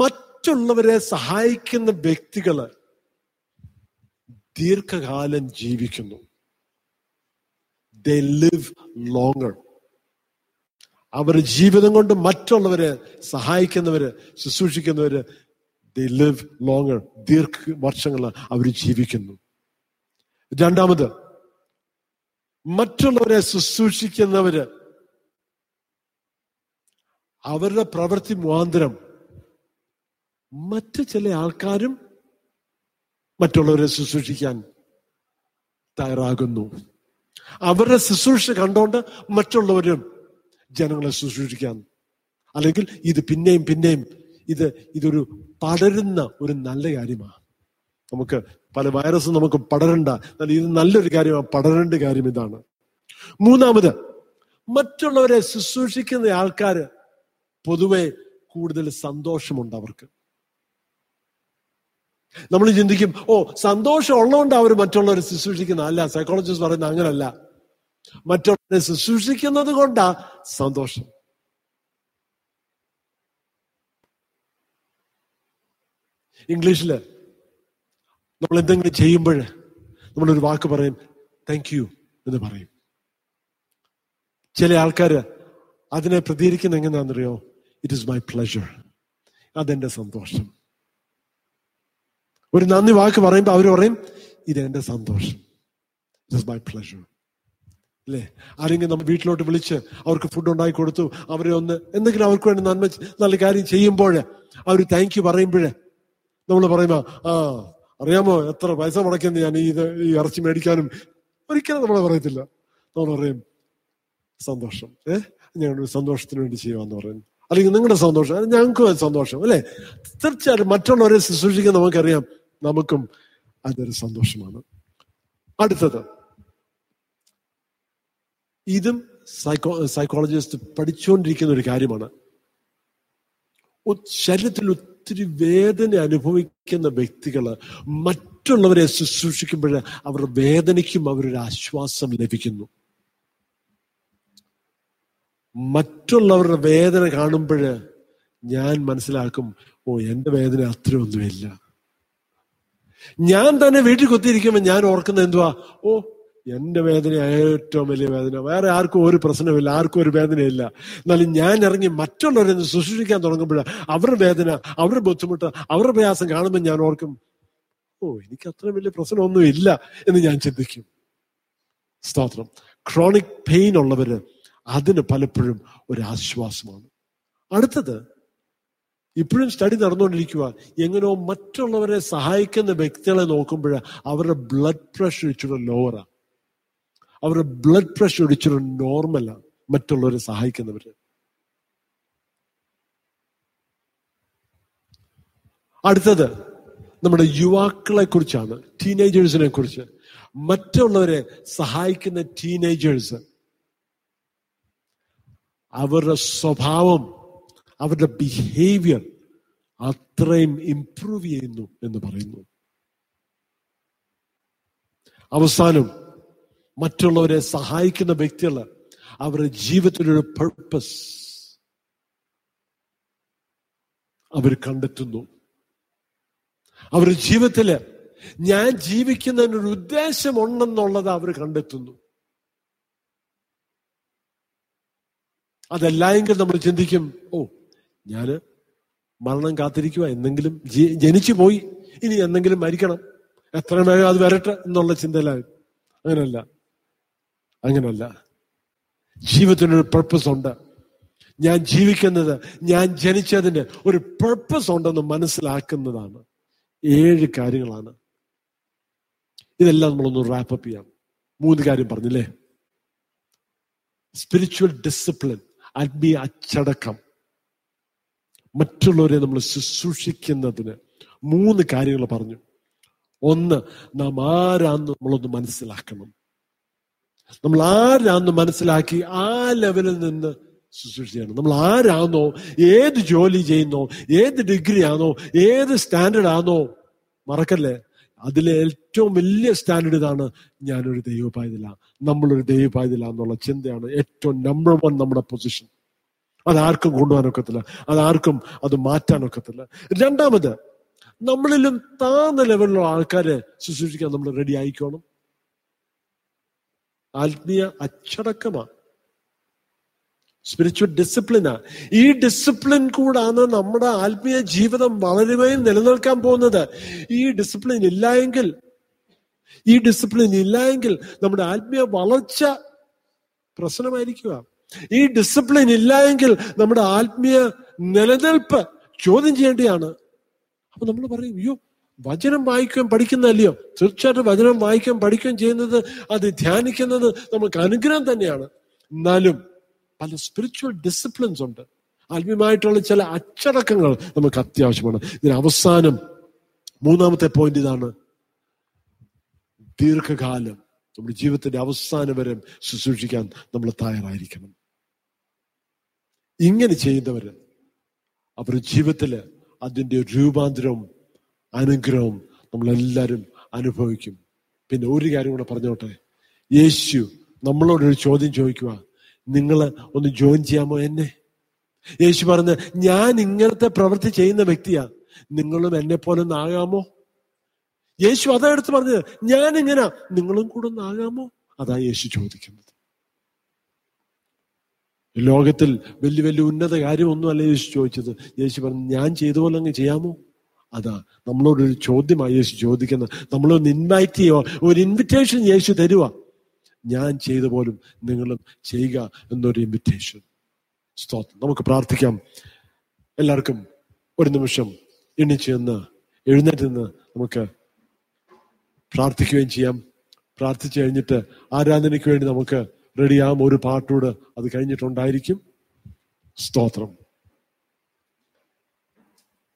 മറ്റുള്ളവരെ സഹായിക്കുന്ന വ്യക്തികള് ദീർഘകാലം ജീവിക്കുന്നു. they live longer. അവരുടെ ജീവിതം കൊണ്ട് മറ്റുള്ളവരെ സഹായിക്കുന്നവര്, ശുശ്രൂഷിക്കുന്നവര്, they live longer. ദീർഘവർഷങ്ങൾ അവർ ജീവിക്കുന്നു. രണ്ടാമത്, മറ്റുള്ളവരെ ശുശ്രൂഷിക്കുന്നവര് അവരുടെ പ്രവൃത്തി മുഖാന്തരം മറ്റ് ചില ആൾക്കാരും മറ്റുള്ളവരെ ശുശ്രൂഷിക്കാൻ തയ്യാറാകുന്നു. അവരുടെ ശുശ്രൂഷ കണ്ടുകൊണ്ട് മറ്റുള്ളവരും ജനങ്ങളെ ശുശ്രൂഷിക്കാൻ, അല്ലെങ്കിൽ ഇത് പിന്നെയും പിന്നെയും ഇതൊരു പടരുന്ന ഒരു നല്ല കാര്യമാണ്. നമുക്ക് പല വൈറസും നമുക്ക് പടരണ്ട, എന്നാൽ ഇത് നല്ലൊരു കാര്യമാണ്, പടരേണ്ട കാര്യം ഇതാണ്. മൂന്നാമത്, മറ്റുള്ളവരെ ശുശ്രൂഷിക്കുന്ന ആൾക്കാര് പൊതുവെ കൂടുതൽ സന്തോഷമുണ്ട് അവർക്ക്. നമ്മൾ ചിന്തിക്കും, ഓ സന്തോഷം ഉള്ളതുകൊണ്ട് അവർ മറ്റുള്ളവരെ ശുശ്രൂഷിക്കുന്ന. അല്ല, സൈക്കോളജിസ്റ്റ് പറയുന്നത് അങ്ങനല്ല. മറ്റുള്ളവരെ ശുശ്രൂഷിക്കുന്നത് കൊണ്ടാ സന്തോഷം. ഇംഗ്ലീഷില് നമ്മൾ എന്തെങ്കിലും ചെയ്യുമ്പോൾ നമ്മളൊരു വാക്ക് പറയും, താങ്ക് യു എന്ന് പറയും. ചില ആൾക്കാര് അതിനെ പ്രതികരിക്കുന്ന എങ്ങനെയാണെന്നറിയോ? ഇറ്റ് ഈസ് മൈ പ്ലഷർ, അതെന്റെ സന്തോഷം. ഒരു നന്ദി വാക്ക് പറയുമ്പോൾ അവർ പറയും, ഇതെന്റെ സന്തോഷം, ഇറ്റ് ഈസ് മൈ പ്ലഷർ. അല്ലേ? ആരെങ്കിലും നമ്മൾ വീട്ടിലോട്ട് വിളിച്ച് അവർക്ക് ഫുഡ് ഉണ്ടാക്കി കൊടുത്തു, അവരെ ഒന്ന് എന്തെങ്കിലും അവർക്ക് വേണ്ടി നന്മ നല്ല കാര്യം ചെയ്യുമ്പോൾ അവർ താങ്ക് യു പറയുമ്പോഴേ നമ്മൾ പറയുമ്പോ, ആ അറിയാമോ എത്ര പൈസ മുടക്കുന്നത് ഞാൻ ഈ ഇറച്ചി മേടിക്കാനും, ഒരിക്കലും നമ്മളെ പറയത്തില്ല. നമ്മൾ പറയും സന്തോഷം, ഞങ്ങളുടെ സന്തോഷത്തിന് വേണ്ടി ചെയ്യുവാന്ന് പറയും. അല്ലെങ്കിൽ നിങ്ങളുടെ സന്തോഷം, ഞങ്ങൾക്കും സന്തോഷം. അല്ലേ? തീർച്ചയായിട്ടും മറ്റുള്ളവരെ ശുശ്രൂഷിക്കാൻ നമുക്കറിയാം, നമുക്കും അതൊരു സന്തോഷമാണ്. അടുത്തത്, ഇതും സൈക്കോളജിസ്റ്റ് പഠിച്ചുകൊണ്ടിരിക്കുന്ന ഒരു കാര്യമാണ്. ശരീരത്തിൽ ഒത്തിരി വേദന അനുഭവിക്കുന്ന വ്യക്തികള് മറ്റുള്ളവരെ ശുശ്രൂഷിക്കുമ്പോൾ അവരുടെ വേദനയ്ക്കും അവരൊരു ആശ്വാസം ലഭിക്കുന്നു. മറ്റുള്ളവരുടെ വേദന കാണുമ്പോൾ ഞാൻ മനസ്സിലാക്കും, ഓ എൻ്റെ വേദന അത്രയൊന്നുമില്ല. ഞാൻ തന്നെ വീട്ടിൽ കുത്തിയിരിക്കുമ്പോൾ ഞാൻ ഓർക്കുന്നത് എന്തുവാ? ഓ എൻ്റെ വേദന ഏറ്റവും വലിയ വേദന, വേറെ ആർക്കും ഒരു പ്രശ്നമില്ല, ആർക്കും ഒരു വേദനയില്ല. എന്നാലും ഞാൻ ഇറങ്ങി മറ്റുള്ളവരെ ശുശ്രൂഷിക്കാൻ തുടങ്ങുമ്പോൾ അവരുടെ വേദന, അവരുടെ ബുദ്ധിമുട്ട്, അവരുടെ പ്രയാസം കാണുമ്പോൾ ഞാൻ ഓർക്കും, ഓ എനിക്ക് അത്ര വലിയ പ്രശ്നമൊന്നും ഇല്ല എന്ന് ഞാൻ ചിന്തിക്കും. സ്തോത്രം. ക്രോണിക് പെയിൻ ഉള്ളവര് അതിന് പലപ്പോഴും ഒരാശ്വാസമാണ്. അടുത്തത്, ഇപ്പോഴും സ്റ്റഡി നടന്നുകൊണ്ടിരിക്കുക, എങ്ങനെയോ മറ്റുള്ളവരെ സഹായിക്കുന്ന വ്യക്തികളെ നോക്കുമ്പോൾ അവരുടെ ബ്ലഡ് പ്രഷർ ഇച്ചിരി ലോവറാണ്, അവരുടെ ബ്ലഡ് പ്രഷർ ഇച്ചിരി നോർമലാണ് മറ്റുള്ളവരെ സഹായിക്കുന്നവര്. അടുത്തത് നമ്മുടെ യുവാക്കളെ കുറിച്ചാണ്, ടീനേജേഴ്സിനെ കുറിച്ച്. മറ്റുള്ളവരെ സഹായിക്കുന്ന ടീനേജേഴ്സ് അവരുടെ സ്വഭാവം, അവരുടെ ബിഹേവിയർ അത്രയും ഇംപ്രൂവ് ചെയ്യുന്നു എന്ന് പറയുന്നു. അവസാനം, മറ്റുള്ളവരെ സഹായിക്കുന്ന വ്യക്തികൾ അവരുടെ ജീവിതത്തിലൊരു പർപ്പസ് അവർ കണ്ടെത്തുന്നു. അവരുടെ ജീവിതത്തില് ഞാൻ ജീവിക്കുന്നതിനൊരു ഉദ്ദേശമുണ്ടെന്നുള്ളത് അവർ കണ്ടെത്തുന്നു. അതല്ലെങ്കിൽ നമ്മൾ ചിന്തിക്കും, ഓ ഞാന് മരണം കാത്തിരിക്കുക, എന്തെങ്കിലും ജനിച്ചു പോയി, ഇനി എന്തെങ്കിലും മരിക്കണം, എത്ര വേഗം അത് വരട്ടെ എന്നുള്ള ചിന്തയിലായി. അങ്ങനല്ല. ജീവിതത്തിനൊരു പർപ്പസ് ഉണ്ട്. ഞാൻ ജീവിക്കുന്നത്, ഞാൻ ജനിച്ചതിന്റെ ഒരു പർപ്പസ് ഉണ്ടെന്ന് മനസ്സിലാക്കുന്നതാണ്. 7 കാര്യങ്ങളാണ്. ഇതെല്ലാം നമ്മളൊന്ന് റാപ്പപ്പ് ചെയ്യാം. 3 കാര്യം പറഞ്ഞില്ലേ? സ്പിരിച്വൽ ഡിസിപ്ലിൻ, ആത്മീയ അച്ചടക്കം. മറ്റുള്ളവരെ നമ്മൾ ശുശ്രൂഷിക്കുന്നതിന് 3 കാര്യങ്ങൾ പറഞ്ഞു. 1, നാം ആരാന്ന് നമ്മളൊന്ന് മനസ്സിലാക്കണം. നമ്മൾ ആരാന്ന് മനസ്സിലാക്കി ആ ലെവലിൽ നിന്ന് ശുശ്രൂഷിക്കണം. നമ്മൾ ആരാന്നോ, ഏത് ജോലി ചെയ്യുന്നോ, ഏത് ഡിഗ്രി ആണോ, ഏത് സ്റ്റാൻഡേർഡ് ആണോ, മറക്കല്ലേ, അതിലെ ഏറ്റവും വലിയ സ്റ്റാൻഡേർഡ് ഇതാണ്, ഞാനൊരു ദൈവപായതില, നമ്മളൊരു ദൈവപായതില എന്നുള്ള ചിന്തയാണ് ഏറ്റവും നമ്പർ 1 നമ്മുടെ പൊസിഷൻ. അതാർക്കും കൊണ്ടുപോകാനൊക്കത്തില്ല, അതാർക്കും അത് മാറ്റാനൊക്കത്തില്ല. 2, നമ്മളിലും താഴ്ന്ന ലെവലിലുള്ള ആൾക്കാരെ ശുശ്രൂഷിക്കാൻ നമ്മൾ റെഡി ആയിക്കോണം. ആത്മീയ അച്ചടക്കമാണ്, സ്പിരിച്വൽ ഡിസിപ്ലിനാ. ഈ ഡിസിപ്ലിൻ കൂടാണ് നമ്മുടെ ആത്മീയ ജീവിതം വളരുകയും നിലനിൽക്കാൻ പോകുന്നത്. ഈ ഡിസിപ്ലിൻ ഇല്ലായെങ്കിൽ നമ്മുടെ ആത്മീയ വളർച്ച പ്രശ്നമായിരിക്കുക. ഈ ഡിസിപ്ലിൻ ഇല്ലായെങ്കിൽ നമ്മുടെ ആത്മീയ നിലനിൽപ്പ് ചോദ്യം ചെയ്യേണ്ടതാണ്. അപ്പൊ നമ്മൾ പറയും, അയ്യോ വചനം വായിക്കുകയും പഠിക്കുന്നതല്ലയോ? തീർച്ചയായിട്ടും വചനം വായിക്കുകയും പഠിക്കുകയും ചെയ്യുന്നത്, അത് ധ്യാനിക്കുന്നത് നമുക്ക് അനുഗ്രഹം തന്നെയാണ്. എന്നാലും പല സ്പിരിച്വൽ ഡിസിപ്ലിൻസ് ഉണ്ട്, ആത്മീയമായിട്ടുള്ള ചില അച്ചടക്കങ്ങൾ നമുക്ക് അത്യാവശ്യമാണ്. ഇതിന് അവസാനം മൂന്നാമത്തെ പോയിന്റ് ഇതാണ്, ദീർഘകാലം നമ്മുടെ ജീവിതത്തിന്റെ അവസാനം വരെ ശുശ്രൂഷിക്കാൻ നമ്മൾ തയ്യാറായിരിക്കണം. ഇങ്ങനെ ചെയ്യുന്നവര് അവരുടെ ജീവിതത്തില് അതിൻ്റെ രൂപാന്തരവും അനുഗ്രഹവും നമ്മളെല്ലാവരും അനുഭവിക്കും. പിന്നെ ഒരു കാര്യം കൂടെ പറഞ്ഞോട്ടെ, യേശു നമ്മളോടൊരു ചോദ്യം ചോദിക്കുക, നിങ്ങൾ ഒന്ന് ജോയിൻ ചെയ്യാമോ എന്നെ? യേശു പറഞ്ഞ, ഞാൻ ഇങ്ങനത്തെ പ്രവൃത്തി ചെയ്യുന്ന വ്യക്തിയാ, നിങ്ങളും എന്നെ പോലെ ഒന്നാകാമോ? യേശു അതെടുത്ത് പറഞ്ഞത്, ഞാൻ ഇങ്ങനെ, നിങ്ങളും കൂടെ ഒന്നാകാമോ? അതാ യേശു ചോദിക്കുന്നത്. ലോകത്തിൽ വലിയ വലിയ ഉന്നത കാര്യമൊന്നുമല്ല യേശു ചോദിച്ചത്. യേശു പറഞ്ഞു, ഞാൻ ചെയ്തുപോലെ അങ്ങ് ചെയ്യാമോ? അതാ നമ്മളോടൊരു ചോദ്യമായി യേശു ചോദിക്കുന്നത്. നമ്മളൊന്ന് ഇൻവൈറ്റ് ചെയ്യുക, ഒരു ഇൻവിറ്റേഷൻ യേശു തരുക, ഞാൻ ചെയ്ത പോലും നിങ്ങളും ചെയ്യുക എന്നൊരു ഇൻവിറ്റേഷൻ. സ്തോത്രം. നമുക്ക് പ്രാർത്ഥിക്കാം. എല്ലാവർക്കും ഒരു നിമിഷം എഴുന്നേറ്റ് നിന്ന് നമുക്ക് പ്രാർത്ഥിക്കുകയും ചെയ്യാം. പ്രാർത്ഥിച്ചു കഴിഞ്ഞിട്ട് ആരാധനയ്ക്ക് വേണ്ടി നമുക്ക് റെഡിയാകും. ഒരു പാട്ടോട് അത് കഴിഞ്ഞിട്ടുണ്ടായിരിക്കും. സ്തോത്രം.